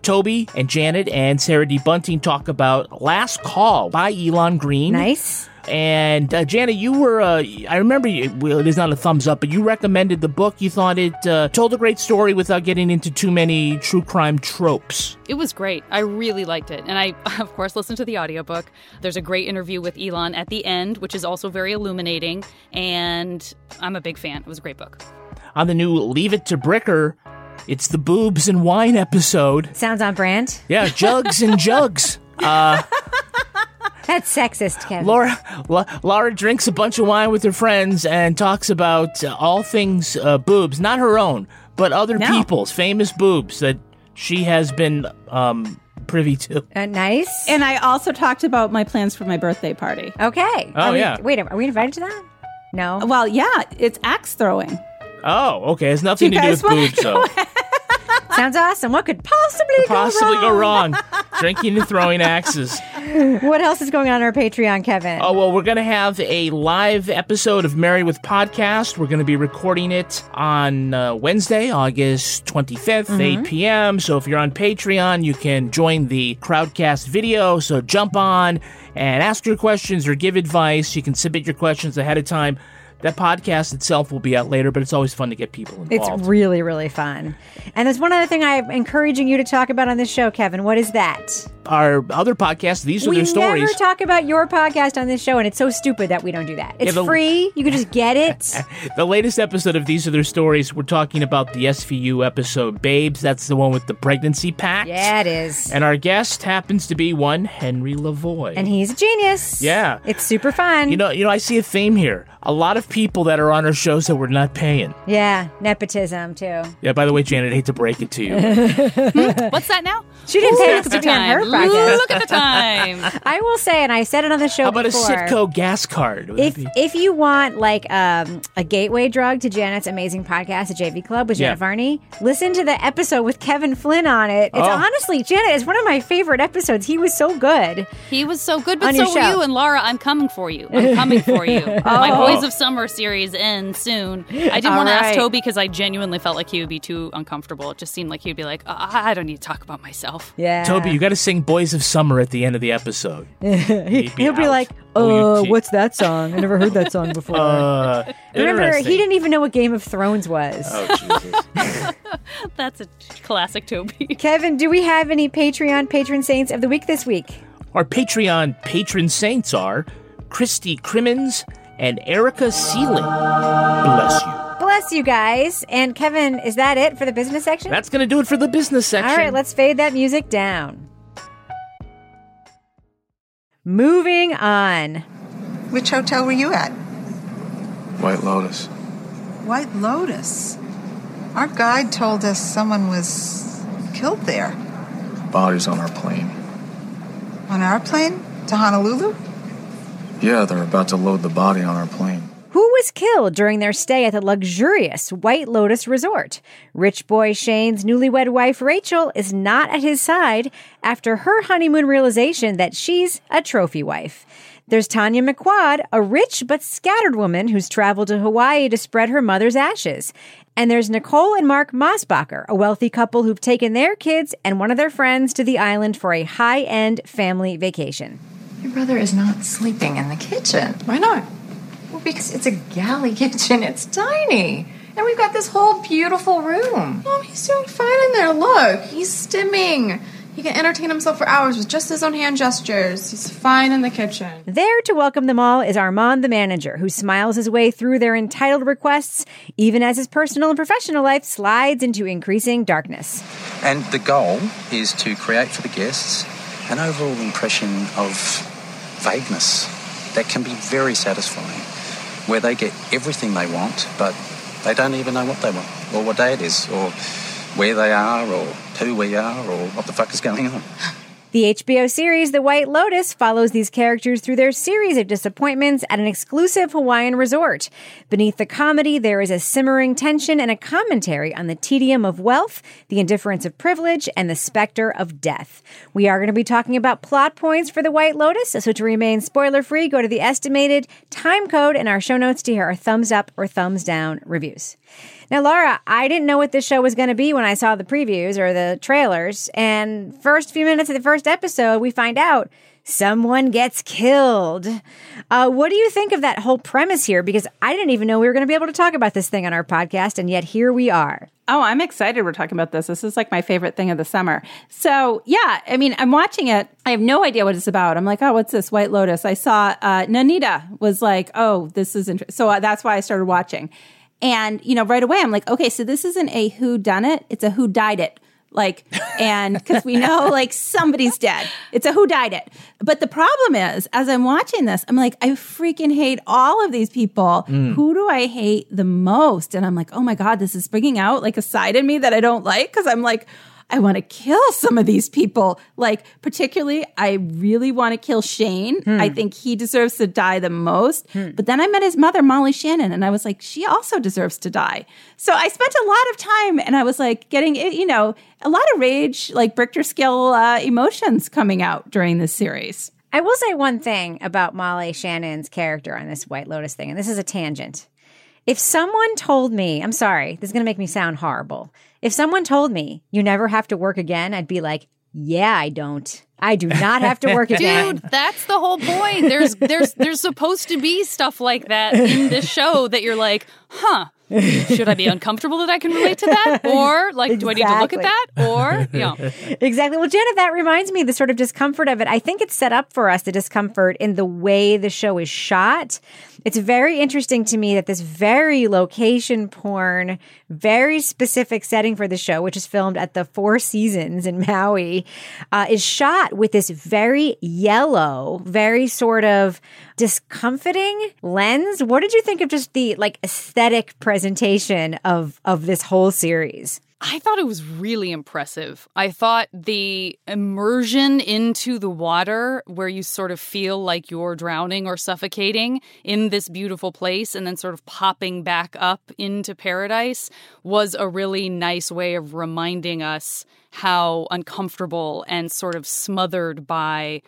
Toby and Janet and Sarah D. Bunting talk about Last Call by Elon Green. Nice. And uh, Janet, you were, uh, I remember, you, well, it is not a thumbs up, but you recommended the book. You thought it uh, told a great story without getting into too many true crime tropes. It was great. I really liked it. And I, of course, listened to the audiobook. There's a great interview with Elon at the end, which is also very illuminating. And I'm a big fan. It was a great book. On the new Leave It to Bricker, it's the boobs and wine episode. Sounds on brand. Yeah, jugs and jugs. Uh... That's sexist, Kevin. Laura, La- Laura drinks a bunch of wine with her friends and talks about uh, all things uh, boobs. Not her own, but other no. people's famous boobs that she has been um, privy to. Uh, nice. And I also talked about my plans for my birthday party. Okay. Oh, we, yeah. Wait, are we invited to that? No. Well, yeah, it's axe throwing. Oh, okay. It has nothing do to do with boobs, though. So. Sounds awesome. What could possibly, could possibly go wrong? Possibly go wrong. Drinking and throwing axes. What else is going on on our Patreon, Kevin? Oh, well, we're going to have a live episode of Married with Podcast. We're going to be recording it on uh, Wednesday, August twenty-fifth, mm-hmm. eight p.m. So if you're on Patreon, you can join the Crowdcast video. So jump on and ask your questions or give advice. You can submit your questions ahead of time. That podcast itself will be out later, but it's always fun to get people involved. It's really, really fun. And there's one other thing I'm encouraging you to talk about on this show, Kevin. What is that? Our other podcast, These Are Their Stories. We never talk about your podcast on this show, and it's so stupid that we don't do that. It's yeah, the, free. You can just get it. The latest episode of These Are Their Stories, we're talking about the S V U episode, Babes. That's the one with the pregnancy pact. Yeah, it is. And our guest happens to be one Henry Lavoie. And he's a genius. Yeah. It's super fun. You know, you know, I see a theme here. A lot of people that are on our shows that we're not paying. Yeah, nepotism, too. Yeah, by the way, Janet, I hate to break it to you. What's that now? She didn't Ooh, pay us to be on her bracket. Look at the time. I will say, and I said it on the show How about before, a Citco gas card? Would if if you want like um, a gateway drug to Janet's amazing podcast, The J V Club with Janet yeah. Varney, listen to the episode with Kevin Flynn on it. It's oh. honestly, Janet, it's one of my favorite episodes. He was so good. He was so good, but so were you. And Laura, I'm coming for you. I'm coming for you. oh. My Boys of Summer series ends soon. I didn't want right. to ask Toby because I genuinely felt like he would be too uncomfortable. It just seemed like he'd be like, uh, I don't need to talk about myself. Yeah. Toby, you got to sing Boys of Summer at the end of the episode. be He'll out. be like, oh, uh, what's that song? I never heard that song before. Uh, Remember, he didn't even know what Game of Thrones was. Oh, Jesus. That's a classic Toby. Kevin, do we have any Patreon patron saints of the week this week? Our Patreon patron saints are Christy Crimmins and Erica Seeling. Bless you. Bless you guys. And Kevin, is that it for the business section? That's going to do it for the business section. All right, let's fade that music down. Moving on. Which hotel were you at? White Lotus. White Lotus? Our guide told us someone was killed there. Bodies on our plane. On our plane? To Honolulu? Yeah, they're about to load the body on our plane. Who was killed during their stay at the luxurious White Lotus Resort? Rich boy Shane's newlywed wife, Rachel, is not at his side after her honeymoon realization that she's a trophy wife. There's Tanya McQuad, a rich but scattered woman who's traveled to Hawaii to spread her mother's ashes. And there's Nicole and Mark Mosbacher, a wealthy couple who've taken their kids and one of their friends to the island for a high-end family vacation. Your brother is not sleeping in the kitchen. Why not? Well, because it's a galley kitchen. It's tiny. And we've got this whole beautiful room. Mom, he's doing fine in there. Look, he's stimming. He can entertain himself for hours with just his own hand gestures. He's fine in the kitchen. There to welcome them all is Armand, the manager, who smiles his way through their entitled requests, even as his personal and professional life slides into increasing darkness. And the goal is to create for the guests an overall impression of vagueness that can be very satisfying, where they get everything they want, but they don't even know what they want, or what day it is, or where they are, or who we are, or what the fuck is going on. The H B O series The White Lotus follows these characters through their series of disappointments at an exclusive Hawaiian resort. Beneath the comedy, there is a simmering tension and a commentary on the tedium of wealth, the indifference of privilege, and the specter of death. We are going to be talking about plot points for The White Lotus, so to remain spoiler-free, go to the estimated time code in our show notes to hear our thumbs up or thumbs down reviews. Now, Laura, I didn't know what this show was going to be when I saw the previews or the trailers. And first few minutes of the first episode, we find out someone gets killed. Uh, what do you think of that whole premise here? Because I didn't even know we were going to be able to talk about this thing on our podcast. And yet here we are. Oh, I'm excited we're talking about this. This is like my favorite thing of the summer. So, yeah, I mean, I'm watching it. I have no idea what it's about. I'm like, oh, what's this? White Lotus. I saw uh, Nanita was like, oh, this is interesting. So uh, that's why I started watching. And, you know, right away, I'm like, okay, so this isn't a who done it. It's a who died it. Like, and because we know, like, somebody's dead. It's a who died it. But the problem is, as I'm watching this, I'm like, I freaking hate all of these people. Mm. Who do I hate the most? And I'm like, oh, my God, this is bringing out like a side in me that I don't like, because I'm like, I want to kill some of these people. Like, particularly, I really want to kill Shane. Hmm. I think he deserves to die the most. Hmm. But then I met his mother, Molly Shannon, and I was like, she also deserves to die. So I spent a lot of time, and I was like getting, you know, a lot of rage, like Bricker scale uh, emotions coming out during this series. I will say one thing about Molly Shannon's character on this White Lotus thing, and this is a tangent. If someone told me, I'm sorry, this is going to make me sound horrible. If someone told me you never have to work again, I'd be like, yeah, I don't. I do not have to work again. Dude, that's the whole point. There's there's there's supposed to be stuff like that in this show that you're like, huh, should I be uncomfortable that I can relate to that? Or like, exactly. Do I need to look at that? Or, yeah. Exactly. Well, Janet, that reminds me of the sort of discomfort of it. I think it's set up for us, the discomfort in the way the show is shot. It's very interesting to me that this very location porn, very specific setting for the show, which is filmed at the Four Seasons in Maui, uh, is shot with this very yellow, very sort of discomforting lens. What did you think of just the like aesthetic presentation of of this whole series? I thought it was really impressive. I thought the immersion into the water where you sort of feel like you're drowning or suffocating in this beautiful place and then sort of popping back up into paradise was a really nice way of reminding us how uncomfortable and sort of smothered by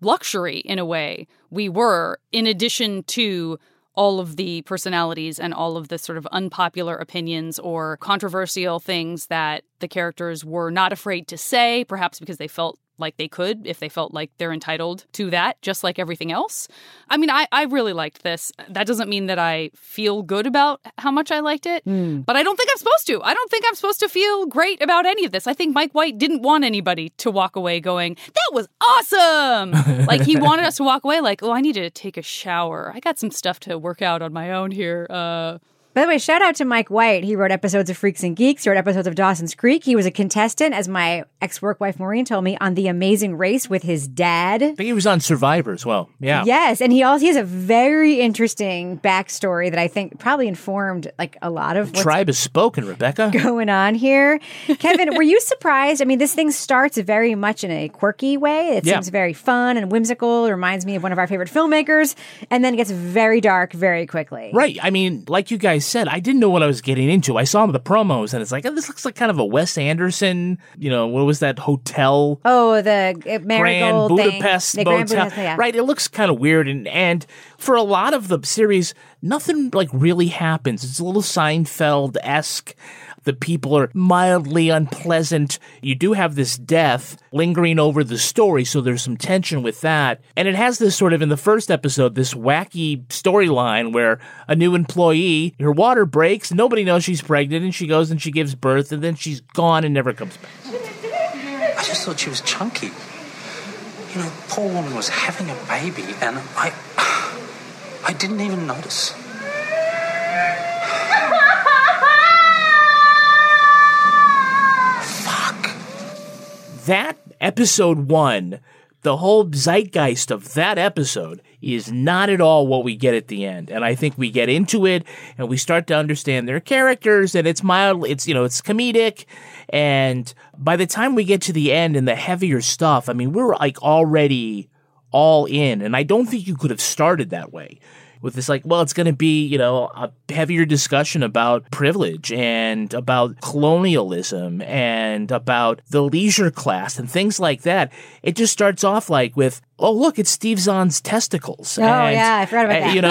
luxury, in a way, we were, in addition to all of the personalities and all of the sort of unpopular opinions or controversial things that the characters were not afraid to say, perhaps because they felt like they could, if they felt like they're entitled to that, just like everything else. I mean, I, I really liked this. That doesn't mean that I feel good about how much I liked it, mm. but I don't think I'm supposed to. I don't think I'm supposed to feel great about any of this. I think Mike White didn't want anybody to walk away going, that was awesome! Like, he wanted us to walk away like, oh, I need to take a shower. I got some stuff to work out on my own here. Uh... By the way, shout out to Mike White. He wrote episodes of Freaks and Geeks. He wrote episodes of Dawson's Creek. He was a contestant, as my ex-work wife Maureen told me, on The Amazing Race with his dad. I think he was on Survivor as well. Yeah. Yes, and he also he has a very interesting backstory that I think probably informed like a lot of the what's tribe has spoken, Rebecca. Going on here, Kevin, were you surprised? I mean, this thing starts very much in a quirky way. It yeah. seems very fun and whimsical. It reminds me of one of our favorite filmmakers, and then it gets very dark very quickly. Right. I mean, like you guys said, I didn't know what I was getting into. I saw the promos and it's like, oh, this looks like kind of a Wes Anderson, you know, what was that hotel? Oh, the uh, Marigold Grand Budapest thing. The Grand Budapest, yeah. Right, it looks kind of weird. And, and for a lot of the series, nothing like really happens. It's a little Seinfeld-esque. The people are mildly unpleasant. You do have this death lingering over the story, so there's some tension with that. And it has this sort of, in the first episode, this wacky storyline where a new employee, her water breaks, nobody knows she's pregnant, and she goes and she gives birth, and then she's gone and never comes back. I just thought she was chunky. You know, the poor woman was having a baby, and I, I didn't even notice. That episode one, the whole zeitgeist of that episode is not at all what we get at the end. And I think we get into it and we start to understand their characters, and it's mild, it's, you know, it's comedic. And by the time we get to the end and the heavier stuff, I mean, we're like already all in. And I don't think you could have started that way. With this, like, well, it's going to be, you know, a heavier discussion about privilege and about colonialism and about the leisure class and things like that. It just starts off like with, oh, look, it's Steve Zahn's testicles. Oh, and, yeah, I forgot about that. You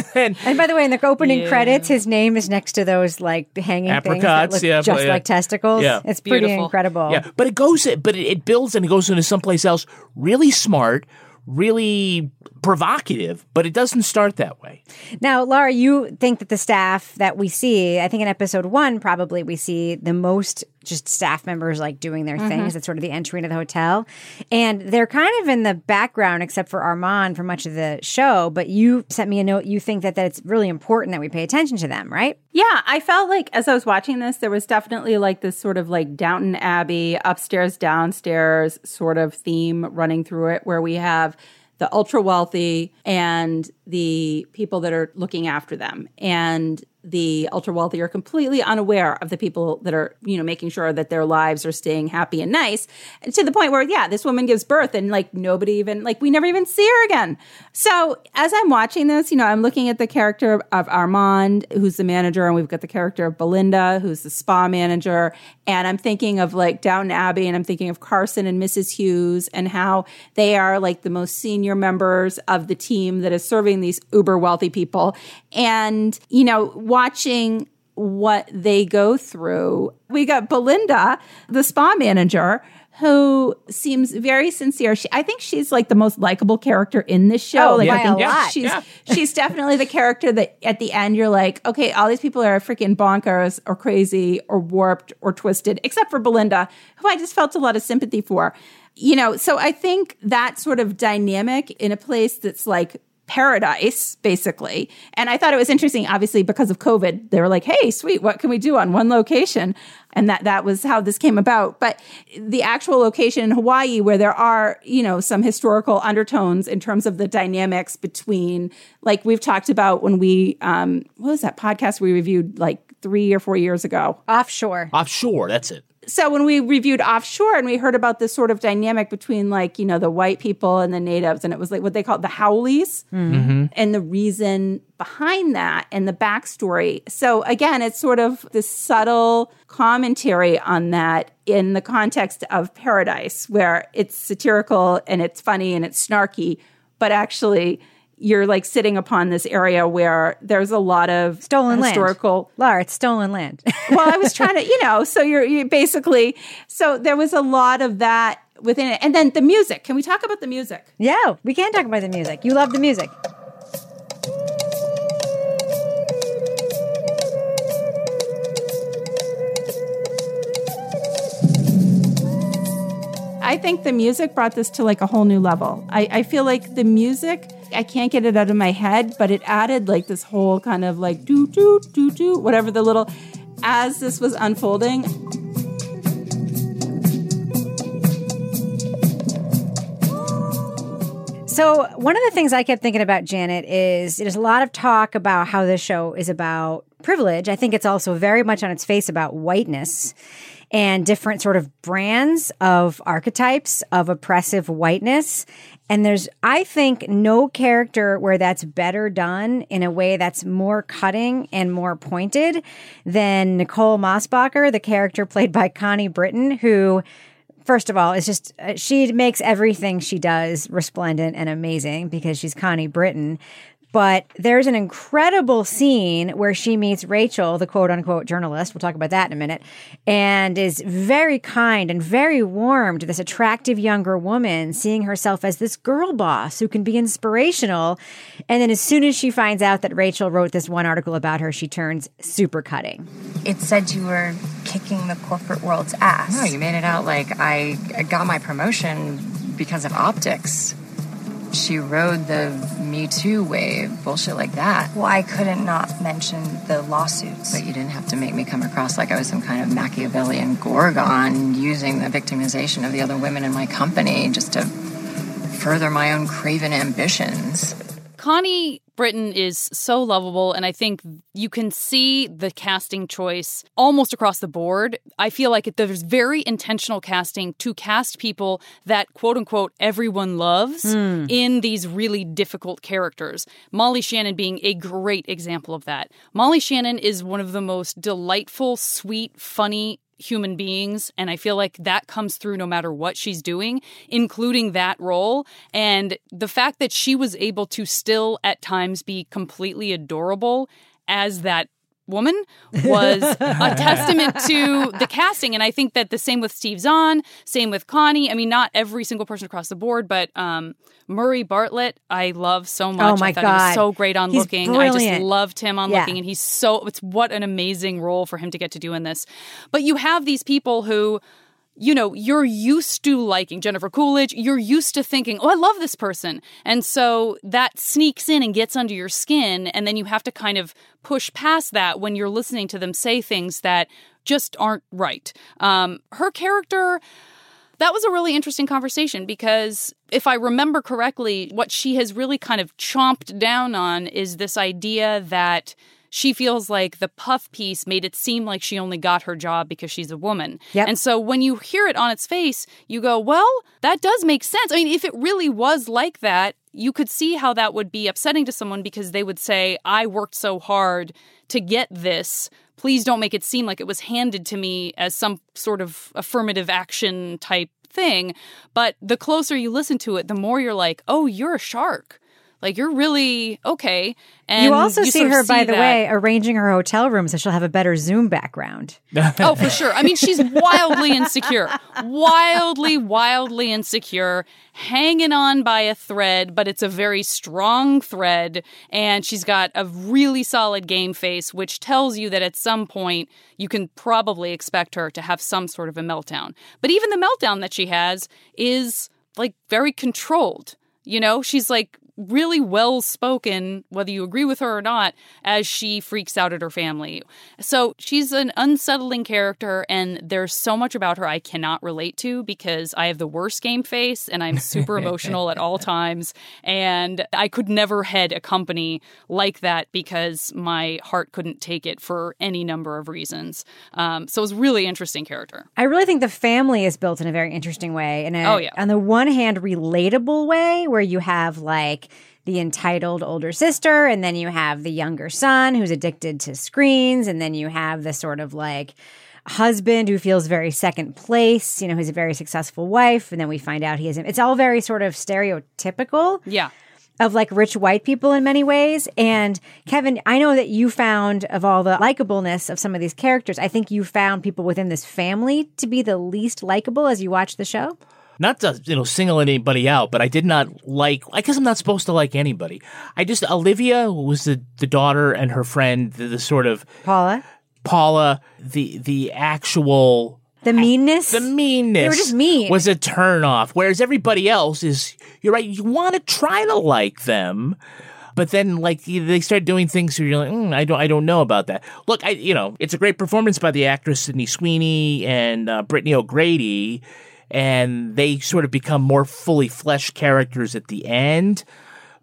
know? and, and by the way, in the opening yeah. credits, his name is next to those, like, hanging Apricots, things that look yeah, just yeah. like testicles. Yeah. It's Beautiful. Pretty incredible. Yeah, but it goes, but it, it builds and it goes into someplace else really smart, really provocative, but it doesn't start that way. Now, Laura, you think that the staff that we see, I think in episode one, probably we see the most just staff members like doing their mm-hmm. things. That's sort of the entry into the hotel. And they're kind of in the background, except for Armand for much of the show. But you sent me a note. You think that, that it's really important that we pay attention to them, right? Yeah. I felt like as I was watching this, there was definitely like this sort of like Downton Abbey, upstairs, downstairs sort of theme running through it, where we have the ultra wealthy and the people that are looking after them. And the ultra wealthy are completely unaware of the people that are, you know, making sure that their lives are staying happy and nice, and to the point where, yeah, this woman gives birth and like nobody even, like, we never even see her again. So as I'm watching this, you know, I'm looking at the character of Armand, who's the manager, and we've got the character of Belinda, who's the spa manager. And I'm thinking of like Downton Abbey, and I'm thinking of Carson and Missus Hughes, and how they are like the most senior members of the team that is serving these uber wealthy people. And, you know, watching what they go through. We got Belinda, the spa manager, who seems very sincere. She, I think she's like the most likable character in this show. Oh, like, yeah, I think a lot. She's, yeah. she's definitely the character that at the end you're like, okay, all these people are freaking bonkers or crazy or warped or twisted, except for Belinda, who I just felt a lot of sympathy for. You know, so I think that sort of dynamic in a place that's like paradise, basically. And I thought it was interesting, obviously, because of COVID, they were like, hey, sweet, what can we do on one location? And that, that was how this came about. But the actual location in Hawaii, where there are, you know, some historical undertones in terms of the dynamics between, like we've talked about when we, um, what was that podcast we reviewed, like three or four years ago. Offshore. Offshore, that's it. So when we reviewed Offshore and we heard about this sort of dynamic between, like, you know, the white people and the natives, and it was like what they called the Howleys, mm-hmm. and the reason behind that and the backstory. So again, it's sort of this subtle commentary on that in the context of Paradise, where it's satirical and it's funny and it's snarky, but actually you're like sitting upon this area where there's a lot of stolen historical land. Laura, it's stolen land. Well, I was trying to, you know, so you're, you're basically, so there was a lot of that within it. And then the music. Can we talk about the music? Yeah, we can talk about the music. You love the music. I think the music brought this to like a whole new level. I, I feel like the music, I can't get it out of my head, but it added like this whole kind of like do, do, do, do, whatever the little, as this was unfolding. So one of the things I kept thinking about, Janet, is there's a lot of talk about how this show is about privilege. I think it's also very much on its face about whiteness and different sort of brands of archetypes of oppressive whiteness. And there's, I think, no character where that's better done in a way that's more cutting and more pointed than Nicole Mosbacher, the character played by Connie Britton, who, first of all, is just, uh, she makes everything she does resplendent and amazing because she's Connie Britton. But there's an incredible scene where she meets Rachel, the quote-unquote journalist. We'll talk about that in a minute. And is very kind and very warm to this attractive younger woman, seeing herself as this girl boss who can be inspirational. And then as soon as she finds out that Rachel wrote this one article about her, she turns super cutting. It said you were kicking the corporate world's ass. No, you made it out like I got my promotion because of optics. She rode the Me Too wave, bullshit like that. Well, I couldn't not mention the lawsuits. But you didn't have to make me come across like I was some kind of Machiavellian gorgon using the victimization of the other women in my company just to further my own craven ambitions. Connie Britton is so lovable, and I think you can see the casting choice almost across the board. I feel like there's very intentional casting to cast people that, quote-unquote, everyone loves mm. in these really difficult characters. Molly Shannon being a great example of that. Molly Shannon is one of the most delightful, sweet, funny human beings, and I feel like that comes through no matter what she's doing, including that role. And the fact that she was able to still at times be completely adorable as that woman was a testament to the casting. And I think that the same with Steve Zahn, same with Connie. I mean, not every single person across the board, but um, Murray Bartlett, I love so much. Oh my I thought God. He was so great on he's Looking. Brilliant. I just loved him on yeah. Looking. And he's so, it's what an amazing role for him to get to do in this. But you have these people who, you know, you're used to liking Jennifer Coolidge. You're used to thinking, oh, I love this person. And so that sneaks in and gets under your skin. And then you have to kind of push past that when you're listening to them say things that just aren't right. Um, her character, that was a really interesting conversation because if I remember correctly, what she has really kind of chomped down on is this idea that she feels like the puff piece made it seem like she only got her job because she's a woman. Yep. And so when you hear it on its face, you go, well, that does make sense. I mean, if it really was like that, you could see how that would be upsetting to someone because they would say, I worked so hard to get this. Please don't make it seem like it was handed to me as some sort of affirmative action type thing. But the closer you listen to it, the more you're like, oh, you're a shark. Like, you're really okay. And you also you see her, see by the that. way, arranging her hotel room so she'll have a better Zoom background. Oh, for sure. I mean, she's wildly insecure. Wildly, wildly insecure. Hanging on by a thread, but it's a very strong thread. And she's got a really solid game face, which tells you that at some point you can probably expect her to have some sort of a meltdown. But even the meltdown that she has is, like, very controlled. You know, she's like really well spoken, whether you agree with her or not, as she freaks out at her family. So she's an unsettling character, and there's so much about her I cannot relate to because I have the worst game face and I'm super emotional at all times. And I could never head a company like that because my heart couldn't take it for any number of reasons. Um, so it was a really interesting character. I really think the family is built in a very interesting way. In a, oh, yeah. On the one hand, relatable way where you have like the entitled older sister, and then you have the younger son who's addicted to screens, and then you have the sort of like husband who feels very second place, you know, who's a very successful wife, and then we find out he isn't. It's all very sort of stereotypical. Yeah. Of like rich white people in many ways. And Kevin, I know that you found, of all the likableness of some of these characters, I think you found people within this family to be the least likable as you watch the show. Not to, you know, single anybody out, but I did not like, I guess I'm not supposed to like anybody. I just, Olivia was the, the daughter and her friend, the, the sort of... Paula? Paula, the the actual... The meanness? The meanness. They were just mean. Was a turnoff, whereas everybody else is, you're right, you want to try to like them, but then, like, they start doing things where you're like, mm, I don't I don't know about that. Look, I you know, it's a great performance by the actress Sydney Sweeney and uh, Brittany O'Grady, and they sort of become more fully fleshed characters at the end.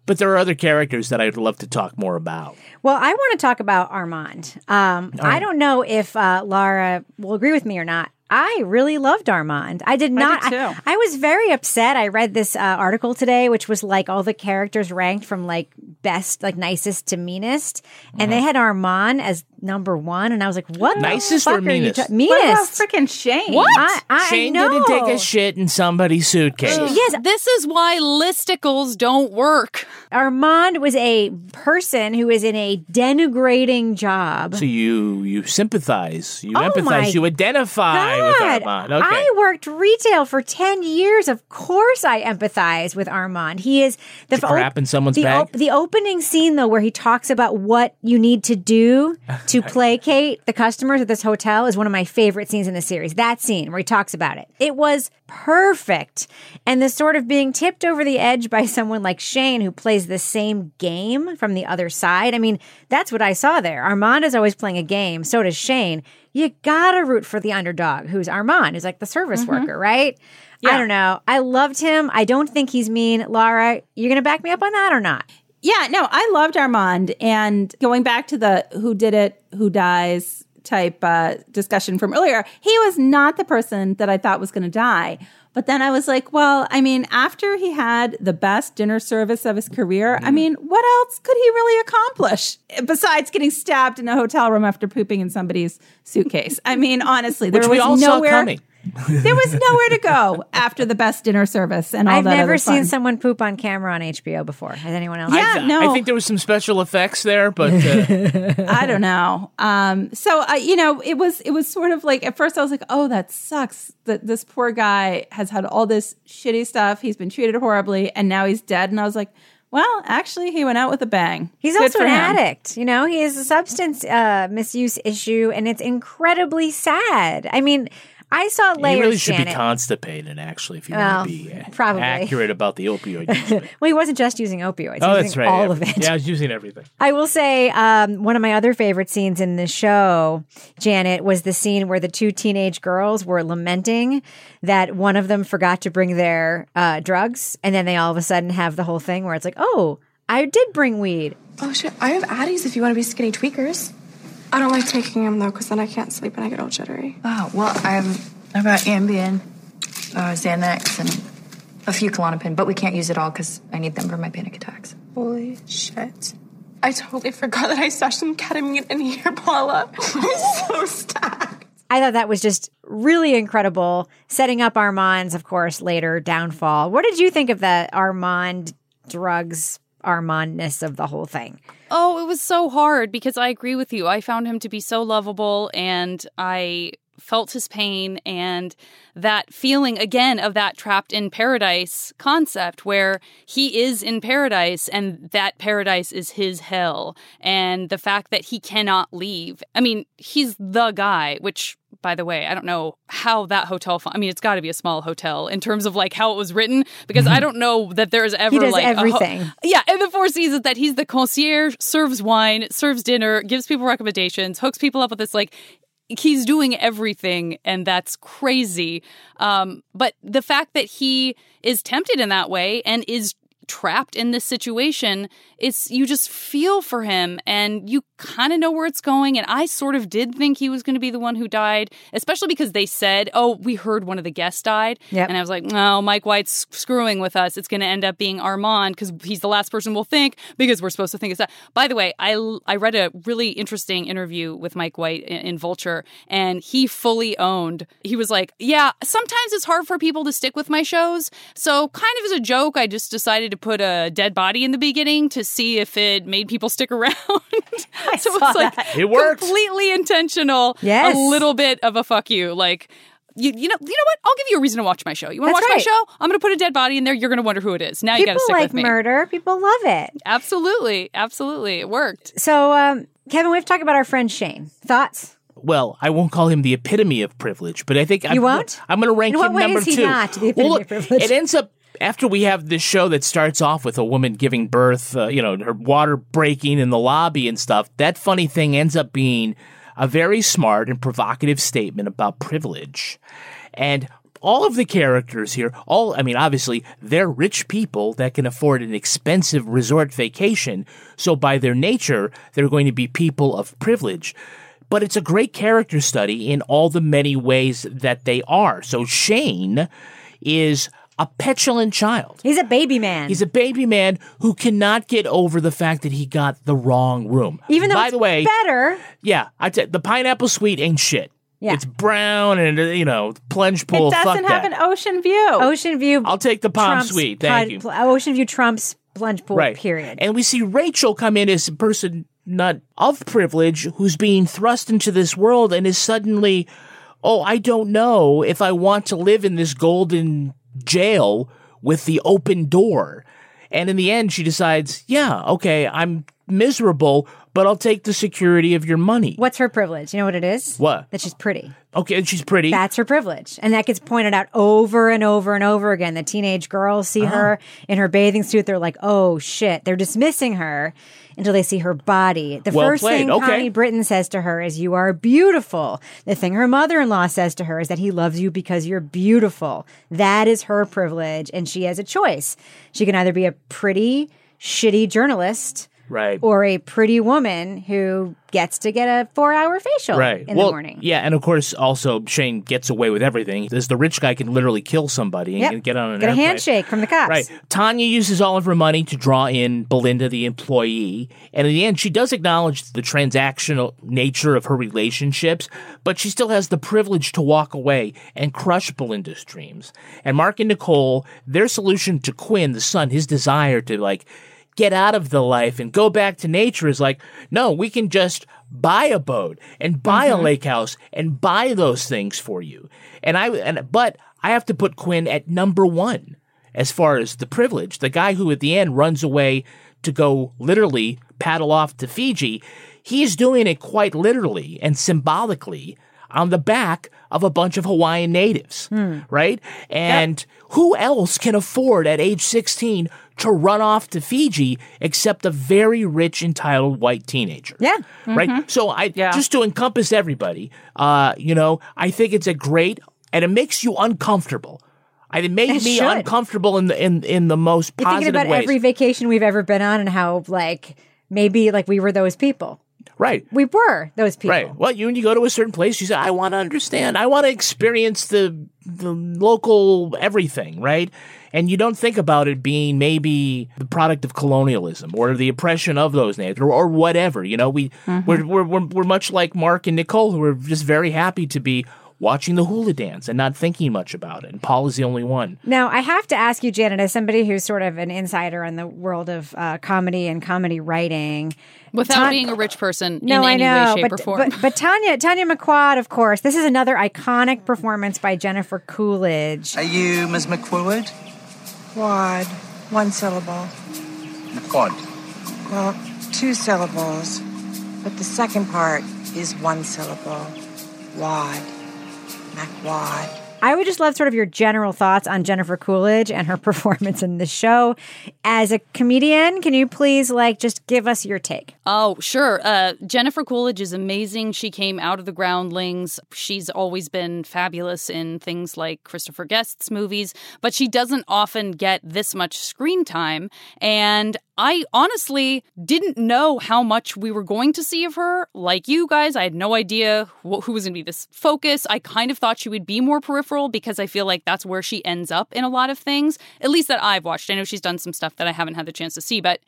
But there are other characters that I'd love to talk more about. Well, I want to talk about Armand. Um, right. I don't know if uh, Laura will agree with me or not. I really loved Armand. I did not. I, did too. I, I was very upset. I read this uh, article today, which was like all the characters ranked from like best, like nicest to meanest, and mm-hmm. they had Armand as number one, and I was like, "What? Nicest the fuck or meanest? Are you ta- meanest? What about freaking Shane? What? I, I, Shane I know. Didn't take a shit in somebody's suitcase. Ugh. Yes, this is why listicles don't work. Armand was a person who is in a denigrating job. So you you sympathize, you oh empathize, you identify. God. With Armand. Okay. I worked retail for ten years. Of course I empathize with Armand. He is the Did you crap op- in someone's the bag? Op- the opening scene, though, where he talks about what you need to do to placate the customers at this hotel is one of my favorite scenes in the series. That scene where he talks about it. It was perfect. And the sort of being tipped over the edge by someone like Shane, who plays the same game from the other side. I mean, that's what I saw there. Armand is always playing a game. So does Shane. You gotta root for the underdog, who's Armand, who's like the service mm-hmm. worker, right? Yeah. I don't know. I loved him. I don't think he's mean. Laura, you're gonna back me up on that or not? Yeah, no, I loved Armand. And going back to the who did it, who dies type uh, discussion from earlier, he was not the person that I thought was gonna die. But then I was like, well, I mean, after he had the best dinner service of his career, mm. I mean, what else could he really accomplish besides getting stabbed in a hotel room after pooping in somebody's suitcase? I mean, honestly, there was nowhere there was nowhere to go after the best dinner service and all I've that I've never other seen fun. Someone poop on camera on H B O before. Has anyone else? Yeah, I, no. I think there was some special effects there, but... Uh. I don't know. Um, so, uh, you know, it was it was sort of like, at first I was like, oh, that sucks. That this poor guy has had all this shitty stuff. He's been treated horribly, and now he's dead. And I was like, well, actually, he went out with a bang. He's Good also an him. addict. You know, he has a substance uh, misuse issue, and it's incredibly sad. I mean... I saw layers. He really should Janet. be constipated, actually, if you well, want to be uh, probably. accurate about the opioid use. Well, he wasn't just using opioids. Oh, he was that's using right. all yeah. of it. Yeah, I was using everything. I will say um, one of my other favorite scenes in the show, Janet, was the scene where the two teenage girls were lamenting that one of them forgot to bring their uh, drugs, and then they all of a sudden have the whole thing where it's like, oh, I did bring weed. Oh, shit, I have Addies if you want to be skinny tweakers. I don't like taking them, though, because then I can't sleep and I get all jittery. Oh, well, I've, I've got Ambien, uh, Xanax, and a few Klonopin, but we can't use it all because I need them for my panic attacks. Holy shit. I totally forgot that I stashed some ketamine in here, Paula. I'm so stacked. I thought that was just really incredible, setting up Armand's, of course, later downfall. What did you think of the Armand drugs Armandness of the whole thing? Oh, it was so hard because I agree with you. I found him to be so lovable, and I felt his pain, and that feeling again of that trapped in paradise concept where he is in paradise and that paradise is his hell, and the fact that he cannot leave. I mean, he's the guy, which by the way, I don't know how that hotel, fun- I mean, it's got to be a small hotel in terms of like how it was written, because I don't know that there's ever he does like everything. A ho- yeah. In the Four Seasons, that he's the concierge, serves wine, serves dinner, gives people recommendations, hooks people up with this, like, he's doing everything, and that's crazy. Um, but the fact that he is tempted in that way and is trapped in this situation, it's, you just feel for him, and you kind of know where it's going. And I sort of did think he was going to be the one who died, especially because they said, "Oh, we heard one of the guests died," yep. and I was like, "No, oh, Mike White's screwing with us. It's going to end up being Armand because he's the last person we'll think because we're supposed to think it's that." By the way, I I read a really interesting interview with Mike White in, in Vulture, and he fully owned. He was like, "Yeah, sometimes it's hard for people to stick with my shows, so kind of as a joke, I just decided to." Put a dead body in the beginning to see if it made people stick around. I so it's like that. It worked. Completely intentional. Yes. A little bit of a fuck you. Like, you, you know, you know what? I'll give you a reason to watch my show. You want to watch right. my show? I'm going to put a dead body in there. You're going to wonder who it is. Now people you got to stick like with me. People like murder. People love it. Absolutely. Absolutely. It worked. So, um, Kevin, we have to talk about our friend Shane. Thoughts? Well, I won't call him the epitome of privilege, but I think you I'm, won't? I'm going to rank in him number two. What way is he not the epitome well, look, of privilege? It ends up after we have this show that starts off with a woman giving birth, uh, you know, her water breaking in the lobby and stuff, that funny thing ends up being a very smart and provocative statement about privilege. And all of the characters here, all, I mean, obviously, they're rich people that can afford an expensive resort vacation. So by their nature, they're going to be people of privilege. But it's a great character study in all the many ways that they are. So Shane is a petulant child. He's a baby man. He's a baby man who cannot get over the fact that he got the wrong room. Even though By it's the way, better. Yeah. I t- the pineapple suite ain't shit. Yeah. It's brown and, you know, plunge pool. It doesn't fuck have that. An ocean view. Ocean view. I'll take the palm Trump's suite. Thank you. Pl- ocean view trumps plunge pool, right. period. And we see Rachel come in as a person not of privilege who's being thrust into this world and is suddenly, oh, I don't know if I want to live in this golden jail with the open door. And in the end, she decides, yeah, okay, I'm miserable, but I'll take the security of your money. What's her privilege? You know what it is? What? That she's pretty. Okay, and she's pretty. That's her privilege. And that gets pointed out over and over and over again. The teenage girls see uh-huh. her in her bathing suit. They're like, oh, shit. They're dismissing her until they see her body. The well first played. thing okay. Connie Britton says to her is, you are beautiful. The thing her mother-in-law says to her is that he loves you because you're beautiful. That is her privilege, and she has a choice. She can either be a pretty, shitty journalist right. or a pretty woman who gets to get a four-hour facial right. in well, the morning. Yeah, and of course, also, Shane gets away with everything. This, the rich guy can literally kill somebody and yep. get on an get airplane. Get a handshake from the cops. Right. Tanya uses all of her money to draw in Belinda, the employee, and in the end, she does acknowledge the transactional nature of her relationships, but she still has the privilege to walk away and crush Belinda's dreams. And Mark and Nicole, their solution to Quinn, the son, his desire to, like, get out of the life and go back to nature is like, no, we can just buy a boat and buy mm-hmm. a lake house and buy those things for you. And I, and but I have to put Quinn at number one as far as the privilege. The guy who at the end runs away to go literally paddle off to Fiji, he's doing it quite literally and symbolically on the back of a bunch of Hawaiian natives, mm. right? And yep. who else can afford at age sixteen to run off to Fiji except a very rich, entitled white teenager? Yeah. Mm-hmm. Right? So I yeah. just to encompass everybody, uh, you know, I think it's a great, and it makes you uncomfortable. It made it me should. uncomfortable in the, in, in the most You're positive ways. Thinking about ways. Every vacation we've ever been on and how, like, maybe, like, we were those people. Right. We were those people. Right. Well, you, when you go to a certain place, you say, I want to understand. I want to experience the the local everything, right? And you don't think about it being maybe the product of colonialism or the oppression of those natives or, or whatever. You know, we, mm-hmm. we're, we're, we're, we're much like Mark and Nicole, who are just very happy to be watching the hula dance and not thinking much about it. And Paul is the only one. Now, I have to ask you, Janet, as somebody who's sort of an insider in the world of uh, comedy and comedy writing. Without Tan- being a rich person no, in I any know, way, shape, but, or form. But, but Tanya Tanya McQuad, of course, this is another iconic performance by Jennifer Coolidge. Are you Miz McQuad? Quad. One syllable. McQuad. Well, two syllables, but the second part is one syllable. Wad. my God. I would just love sort of your general thoughts on Jennifer Coolidge and her performance in this show. As a comedian, can you please, like, just give us your take? Oh, sure. Uh, Jennifer Coolidge is amazing. She came out of the Groundlings. She's always been fabulous in things like Christopher Guest's movies, but she doesn't often get this much screen time. And I honestly didn't know how much we were going to see of her. Like you guys, I had no idea who, who was going to be this focus. I kind of thought she would be more peripheral because I feel like that's where she ends up in a lot of things, at least that I've watched. I know she's done some stuff that I haven't had the chance to see, but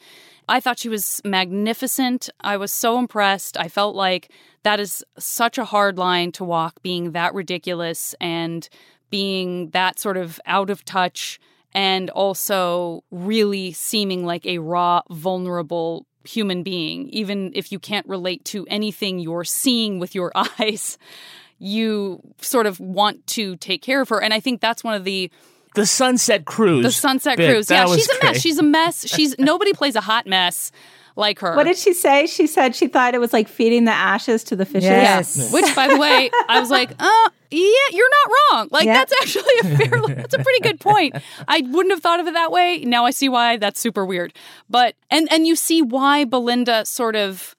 I thought she was magnificent. I was so impressed. I felt like that is such a hard line to walk, being that ridiculous and being that sort of out of touch, and also really seeming like a raw, vulnerable human being. Even if you can't relate to anything you're seeing with your eyes, you sort of want to take care of her. And I think that's one of the... The Sunset Cruise. The Sunset bit. Cruise. That yeah, she's a great. mess. She's a mess. She's Nobody plays a hot mess like her. What did she say? She said she thought it was like feeding the ashes to the fishes. Yes. yes. Which, by the way, I was like, uh... Yeah, you're not wrong. Like, yeah. that's actually a fair, that's a pretty good point. I wouldn't have thought of it that way. Now I see why. That's super weird. But, and, and you see why Belinda sort of,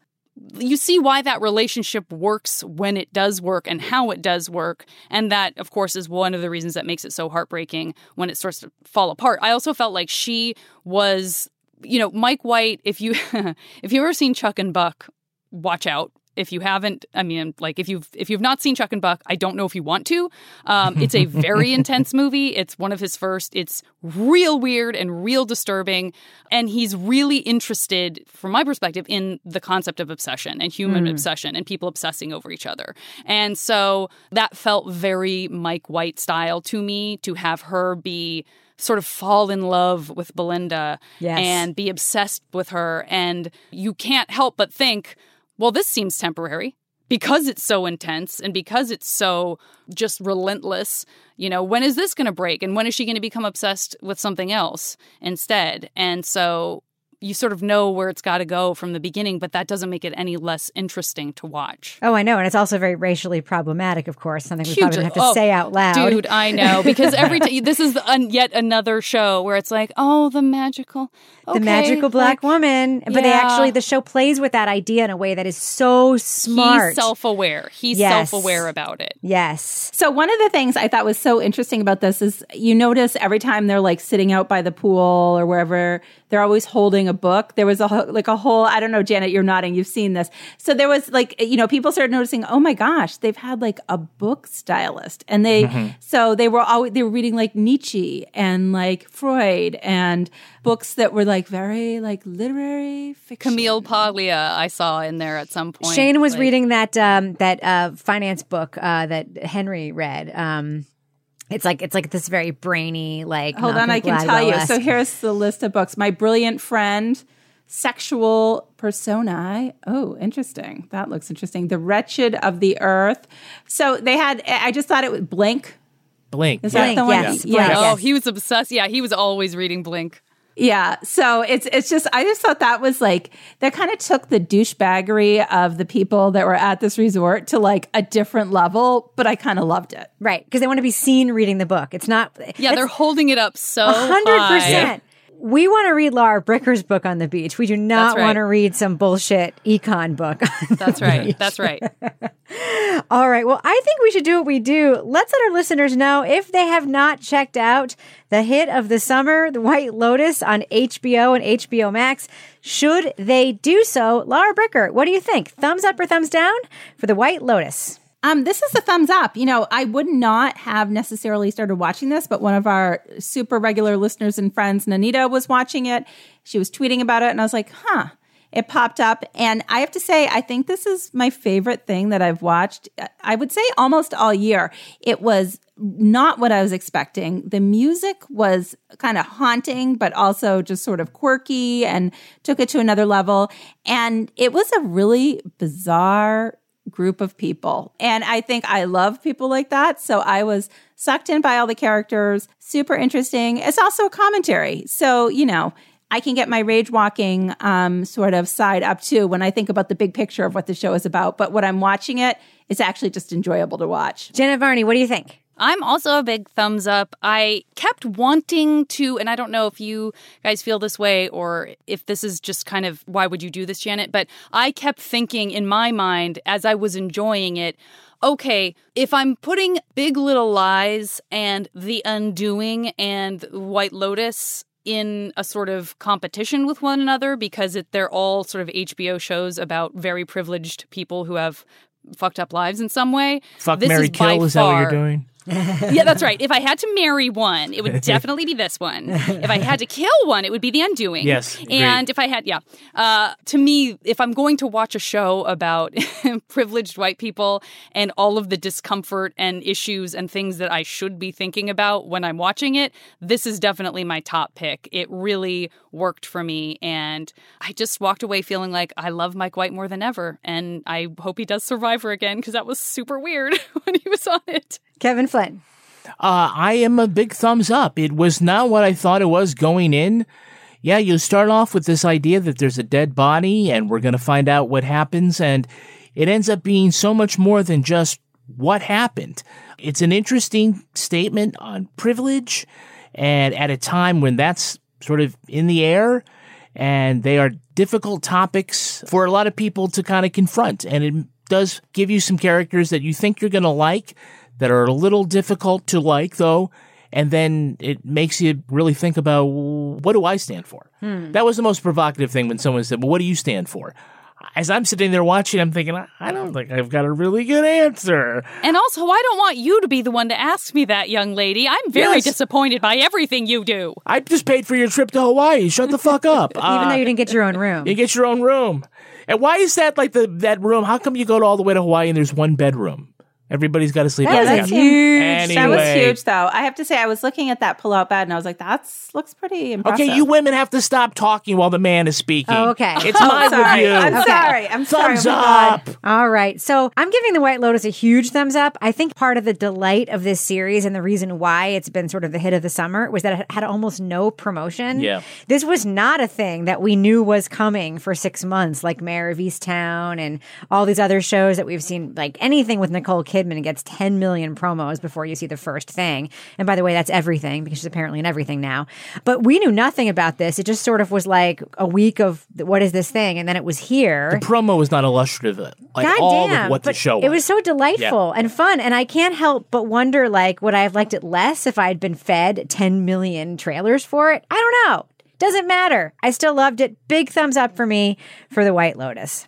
you see why that relationship works when it does work and how it does work. And that, of course, is one of the reasons that makes it so heartbreaking when it starts to fall apart. I also felt like she was, you know, Mike White, if you, if you've ever seen Chuck and Buck, watch out. If you haven't, I mean, like, if you've if you've not seen Chuck and Buck, I don't know if you want to. Um, it's a very intense movie. It's one of his first. It's real weird and real disturbing. And he's really interested, from my perspective, in the concept of obsession and human mm. obsession and people obsessing over each other. And so that felt very Mike White style to me, to have her be sort of fall in love with Belinda yes. and be obsessed with her. And you can't help but think, well, this seems temporary because it's so intense and because it's so just relentless. You know, when is this going to break? And when is she going to become obsessed with something else instead? And so you sort of know where it's got to go from the beginning, but that doesn't make it any less interesting to watch. Oh, I know. And it's also very racially problematic, of course, something we Huge. probably don't have to oh, say out loud. Dude, I know. Because every time, this is the, un, yet another show where it's like, oh, the magical, okay, the magical Black like, woman. But yeah. they actually, the show plays with that idea in a way that is so smart. He's self-aware. He's yes. self-aware about it. Yes. So one of the things I thought was so interesting about this is you notice every time they're like sitting out by the pool or wherever, they're always holding a book. There was a ho- like a whole, I don't know, Janet, you're nodding, you've seen this. So there was like, you know, people started noticing, oh my gosh, they've had like a book stylist. And they, mm-hmm. so they were always, they were reading like Nietzsche and like Freud and books that were like very like literary fiction. Camille Paglia I saw in there at some point. Shane was like, reading that, um, that uh, finance book uh, that Henry read. Um It's like it's like this very brainy, like... Hold on, I can tell you. So here's the list of books. My Brilliant Friend, Sexual Personae. Oh, interesting. That looks interesting. The Wretched of the Earth. So they had... I just thought it was Blink. Blink. Is Blink, that the one? Yes. Yeah. Blink, oh, he was obsessed. Yeah, he was always reading Blink. Yeah, so it's it's just, I just thought that was like, that kind of took the douchebaggery of the people that were at this resort to like a different level, but I kind of loved it. Right, because they want to be seen reading the book. It's not... Yeah, they're holding it up so one hundred percent. Yeah. We want to read Laura Bricker's book on the beach. We do not right. want to read some bullshit econ book. That's right. Beach. That's right. All right. Well, I think we should do what we do. Let's let our listeners know if they have not checked out the hit of the summer, The White Lotus on H B O and H B O Max. Should they do so? Laura Bricker, what do you think? Thumbs up or thumbs down for The White Lotus? Um, this is a thumbs up. You know, I would not have necessarily started watching this, but one of our super regular listeners and friends, Nanita, was watching it. She was tweeting about it, and I was like, huh. It popped up, and I have to say, I think this is my favorite thing that I've watched, I would say almost all year. It was not what I was expecting. The music was kind of haunting, but also just sort of quirky and took it to another level, and it was a really bizarre group of people. And I think I love people like that. So I was sucked in by all the characters. Super interesting. It's also a commentary. So, you know, I can get my rage walking um, sort of side up too when I think about the big picture of what the show is about. But when I'm watching it, it's actually just enjoyable to watch. Janet Varney, what do you think? I'm also a big thumbs up. I kept wanting to, and I don't know if you guys feel this way or if this is just kind of, why would you do this, Janet? But I kept thinking in my mind as I was enjoying it, okay, if I'm putting Big Little Lies and The Undoing and White Lotus in a sort of competition with one another because it, they're all sort of H B O shows about very privileged people who have fucked up lives in some way. Fuck, this marry, is kill, by is that far, what you're doing? Yeah, that's right. If I had to marry one, it would definitely be this one. If I had to kill one, it would be The Undoing. Yes. And great. if I had, yeah. Uh, to me, if I'm going to watch a show about privileged white people and all of the discomfort and issues and things that I should be thinking about when I'm watching it, this is definitely my top pick. It really worked for me. And I just walked away feeling like I love Mike White more than ever. And I hope he does Survivor again, because that was super weird when he was on it. Kevin Flynn. Uh, I am a big thumbs up. It was not what I thought it was going in. Yeah, you start off with this idea that there's a dead body and we're going to find out what happens. And it ends up being so much more than just what happened. It's an interesting statement on privilege and at a time when that's sort of in the air. And they are difficult topics for a lot of people to kind of confront. And it does give you some characters that you think you're going to like, that are a little difficult to like, though, and then it makes you really think about, what do I stand for? Hmm. That was the most provocative thing when someone said, well, what do you stand for? As I'm sitting there watching, I'm thinking, I don't think I've got a really good answer. And also, I don't want you to be the one to ask me that, young lady. I'm very yes. disappointed by everything you do. I just paid for your trip to Hawaii. Shut the fuck up. Even uh, though you didn't get your own room. You get your own room. And why is that like the that room? How come you go all the way to Hawaii and there's one bedroom? Everybody's got to sleep. That was huge. Anyway. That was huge, though. I have to say, I was looking at that pull-out bed, and I was like, that looks pretty impressive. Okay, you women have to stop talking while the man is speaking. Oh, okay. It's oh, my sorry. review. I'm okay. sorry. I'm thumbs sorry. Thumbs up. All right. So I'm giving The White Lotus a huge thumbs up. I think part of the delight of this series and the reason why it's been sort of the hit of the summer was that it had almost no promotion. Yeah. This was not a thing that we knew was coming for six months, like Mayor of Easttown and all these other shows that we've seen, like anything with Nicole Kidman. Kidman gets ten million promos before you see the first thing. And by the way, that's everything, because she's apparently in everything now. But we knew nothing about this. It just sort of was like a week of what is this thing? And then it was here. The promo was not illustrative. Like God all damn, of what the show was. It was so delightful yeah. and fun. And I can't help but wonder, like, would I have liked it less if I had been fed ten million trailers for it? I don't know. Doesn't matter. I still loved it. Big thumbs up for me for The White Lotus.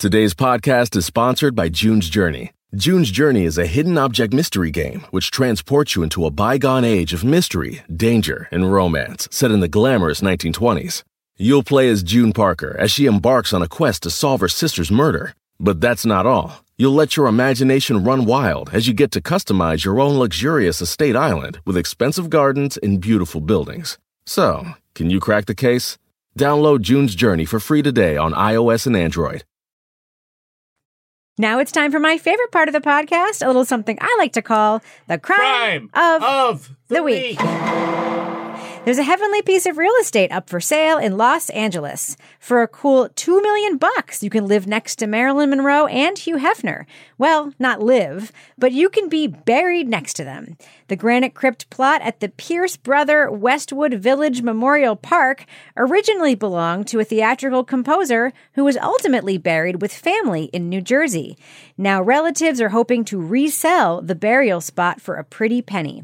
Today's podcast is sponsored by June's Journey. June's Journey is a hidden object mystery game which transports you into a bygone age of mystery, danger, and romance set in the glamorous nineteen twenties. You'll play as June Parker as she embarks on a quest to solve her sister's murder. But that's not all. You'll let your imagination run wild as you get to customize your own luxurious estate island with expensive gardens and beautiful buildings. So, can you crack the case? Download June's Journey for free today on iOS and Android. Now it's time for my favorite part of the podcast, a little something I like to call the crime, crime of, of the, the week. week. There's a heavenly piece of real estate up for sale in Los Angeles. For a cool two million dollars bucks, you can live next to Marilyn Monroe and Hugh Hefner. Well, not live, but you can be buried next to them. The granite crypt plot at the Pierce Brother Westwood Village Memorial Park originally belonged to a theatrical composer who was ultimately buried with family in New Jersey. Now relatives are hoping to resell the burial spot for a pretty penny.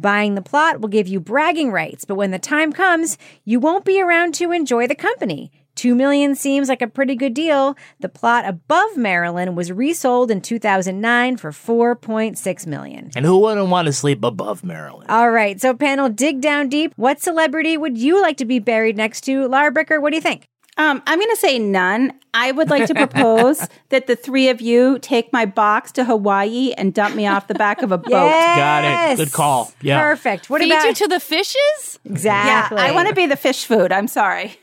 Buying the plot will give you bragging rights, but when the time comes, you won't be around to enjoy the company. Two million seems like a pretty good deal. The plot above Marilyn was resold in two thousand nine for four point six million dollars. And who wouldn't want to sleep above Marilyn? All right, so panel, dig down deep. What celebrity would you like to be buried next to? Laura Bricker, what do you think? Um, I'm going to say none. I would like to propose that the three of you take my box to Hawaii and dump me off the back of a boat. Yes! Got it. Good call. Yeah. Perfect. What Feed about you to the fishes? Exactly. Yeah, I want to be the fish food. I'm sorry.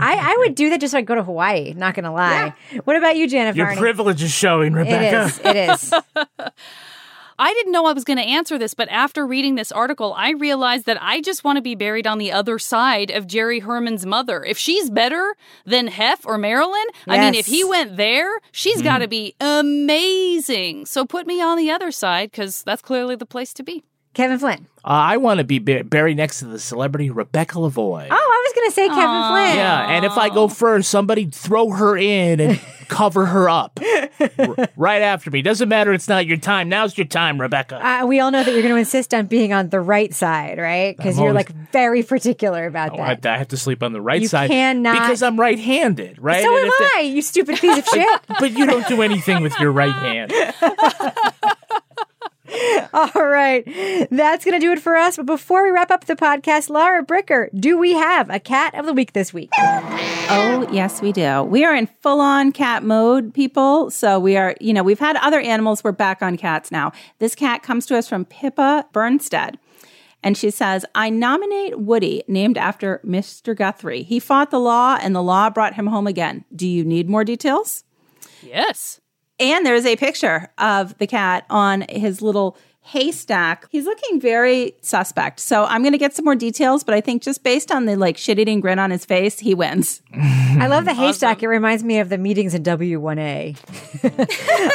I, I would do that just so I'd go to Hawaii, not going to lie. Yeah. What about you, Janet Varney? Your privilege is showing, Rebecca. It is. It is. I didn't know I was going to answer this, but after reading this article, I realized that I just want to be buried on the other side of Jerry Herman's mother. If she's better than Hef or Marilyn, yes. I mean, if he went there, she's mm. got to be amazing. So put me on the other side, because that's clearly the place to be. Kevin Flynn. Uh, I want to be ba- buried next to the celebrity Rebecca Lavoie. Oh, I was going to say Kevin Aww. Flynn. Yeah, and if I go first, somebody throw her in and cover her up R- right after me. Doesn't matter, it's not your time. Now's your time, Rebecca. Uh, we all know that you're going to insist on being on the right side, right? Because you're always, like very particular about I that. I have to sleep on the right you side. You cannot. Because I'm right-handed, right? So and am I, the, you stupid piece of shit. But you don't do anything with your right hand. All right. That's going to do it for us. But before we wrap up the podcast, Laura Bricker, do we have a cat of the week this week? Oh, yes, we do. We are in full-on cat mode, people. So we are, you know, we've had other animals. We're back on cats now. This cat comes to us from Pippa Bernstead. And she says, I nominate Woody, named after Mister Guthrie. He fought the law, and the law brought him home again. Do you need more details? Yes. And there's a picture of the cat on his little haystack. He's looking very suspect. So I'm going to get some more details, but I think just based on the like shit-eating grin on his face, he wins. I love the haystack. Awesome. It reminds me of the meetings in W one A.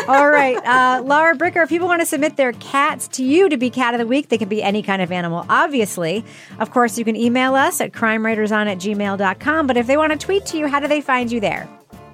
All right. Uh, Laura Bricker, if people want to submit their cats to you to be cat of the week, they can be any kind of animal, obviously. Of course, you can email us at crime writers on at gmail dot com. But if they want to tweet to you, how do they find you there?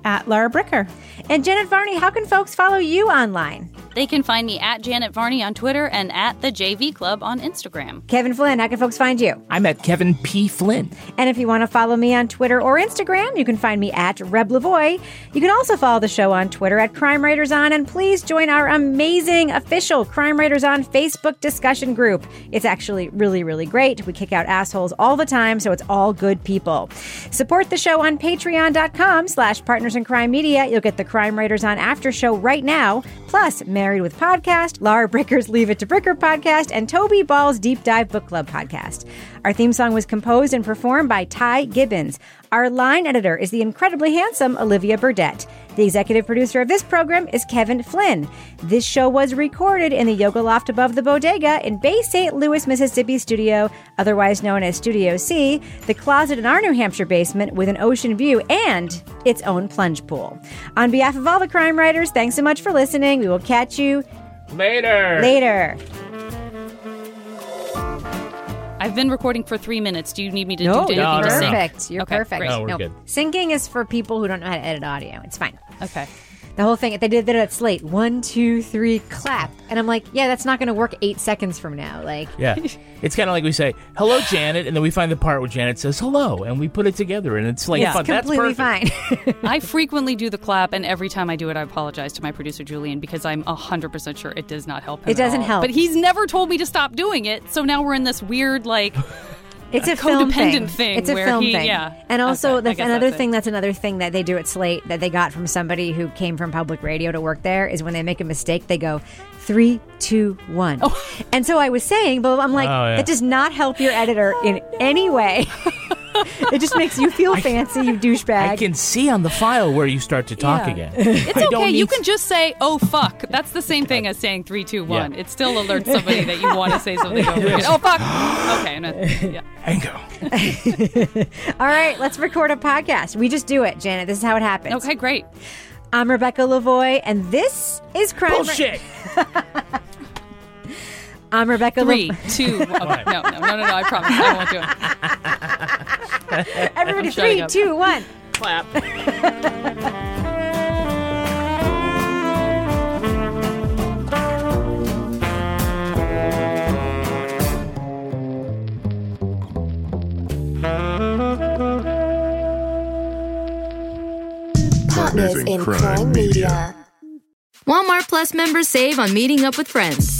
At Laura Bricker. And Janet Varney, how can folks follow you online? They can find me at Janet Varney on Twitter and at the J V Club on Instagram. Kevin Flynn, how can folks find you? I'm at Kevin P. Flynn. And if you want to follow me on Twitter or Instagram, you can find me at Reb Lavoie. You can also follow the show on Twitter at Crime Writers On, and please join our amazing official Crime Writers On Facebook discussion group. It's actually really, really great. We kick out assholes all the time, so it's all good people. Support the show on patreon.com slash partners in crime media. You'll get the Crime Writers On after show right now, plus Married with Podcast, Laura Bricker's Leave It to Bricker podcast, and Toby Ball's Deep Dive Book Club podcast. Our theme song was composed and performed by Ty Gibbons. Our line editor is the incredibly handsome Olivia Burdett. The executive producer of this program is Kevin Flynn. This show was recorded in the Yoga Loft above the Bodega in Bay Saint Louis, Mississippi studio, otherwise known as Studio C, the closet in our New Hampshire basement with an ocean view and its own plunge pool. On behalf of all the crime writers, thanks so much for listening. We will catch you later. Later. I've been recording for three minutes. Do you need me to no, do anything? No, no, no, perfect. You're okay, perfect. Great. No, we're no. good. Syncing is for people who don't know how to edit audio. It's fine. Okay. The whole thing, they did that at Slate. One, two, three, clap. And I'm like, yeah, that's not going to work eight seconds from now. Like, yeah. It's kind of like we say, hello, Janet. And then we find the part where Janet says, hello. And we put it together. And it's like, yeah, fun. That's perfect. It's completely fine. I frequently do the clap. And every time I do it, I apologize to my producer, Julian, because I'm one hundred percent sure it does not help him. It doesn't help. But he's never told me to stop doing it. So now we're in this weird, like... It's a, a film thing. thing. It's a where film he, thing. Yeah. And also, okay, the, another that's thing, it. that's another thing that they do at Slate that they got from somebody who came from public radio to work there is when they make a mistake, they go, three, two, one. Oh. And so I was saying, but I'm like, oh, yeah. that does not help your editor oh, in no. any way. It just makes you feel fancy, I, you douchebag. I can see on the file where you start to talk yeah. again. It's I okay. You can just say, oh, fuck. That's the same thing as saying three, two, one. Yeah. It still alerts somebody that you want to say something over again. Oh, fuck. Okay. I'm not, yeah. Ango. All right. Let's record a podcast. We just do it, Janet. This is how it happens. Okay, great. I'm Rebecca Lavoie, and this is Crime Bullshit. Ra- I'm Rebecca Three, L- two, okay. no, no, no, no, no, I promise. I won't do it. Everybody, three, up. two, one. Clap. Partners in Crime Media. Walmart Plus members save on meeting up with friends.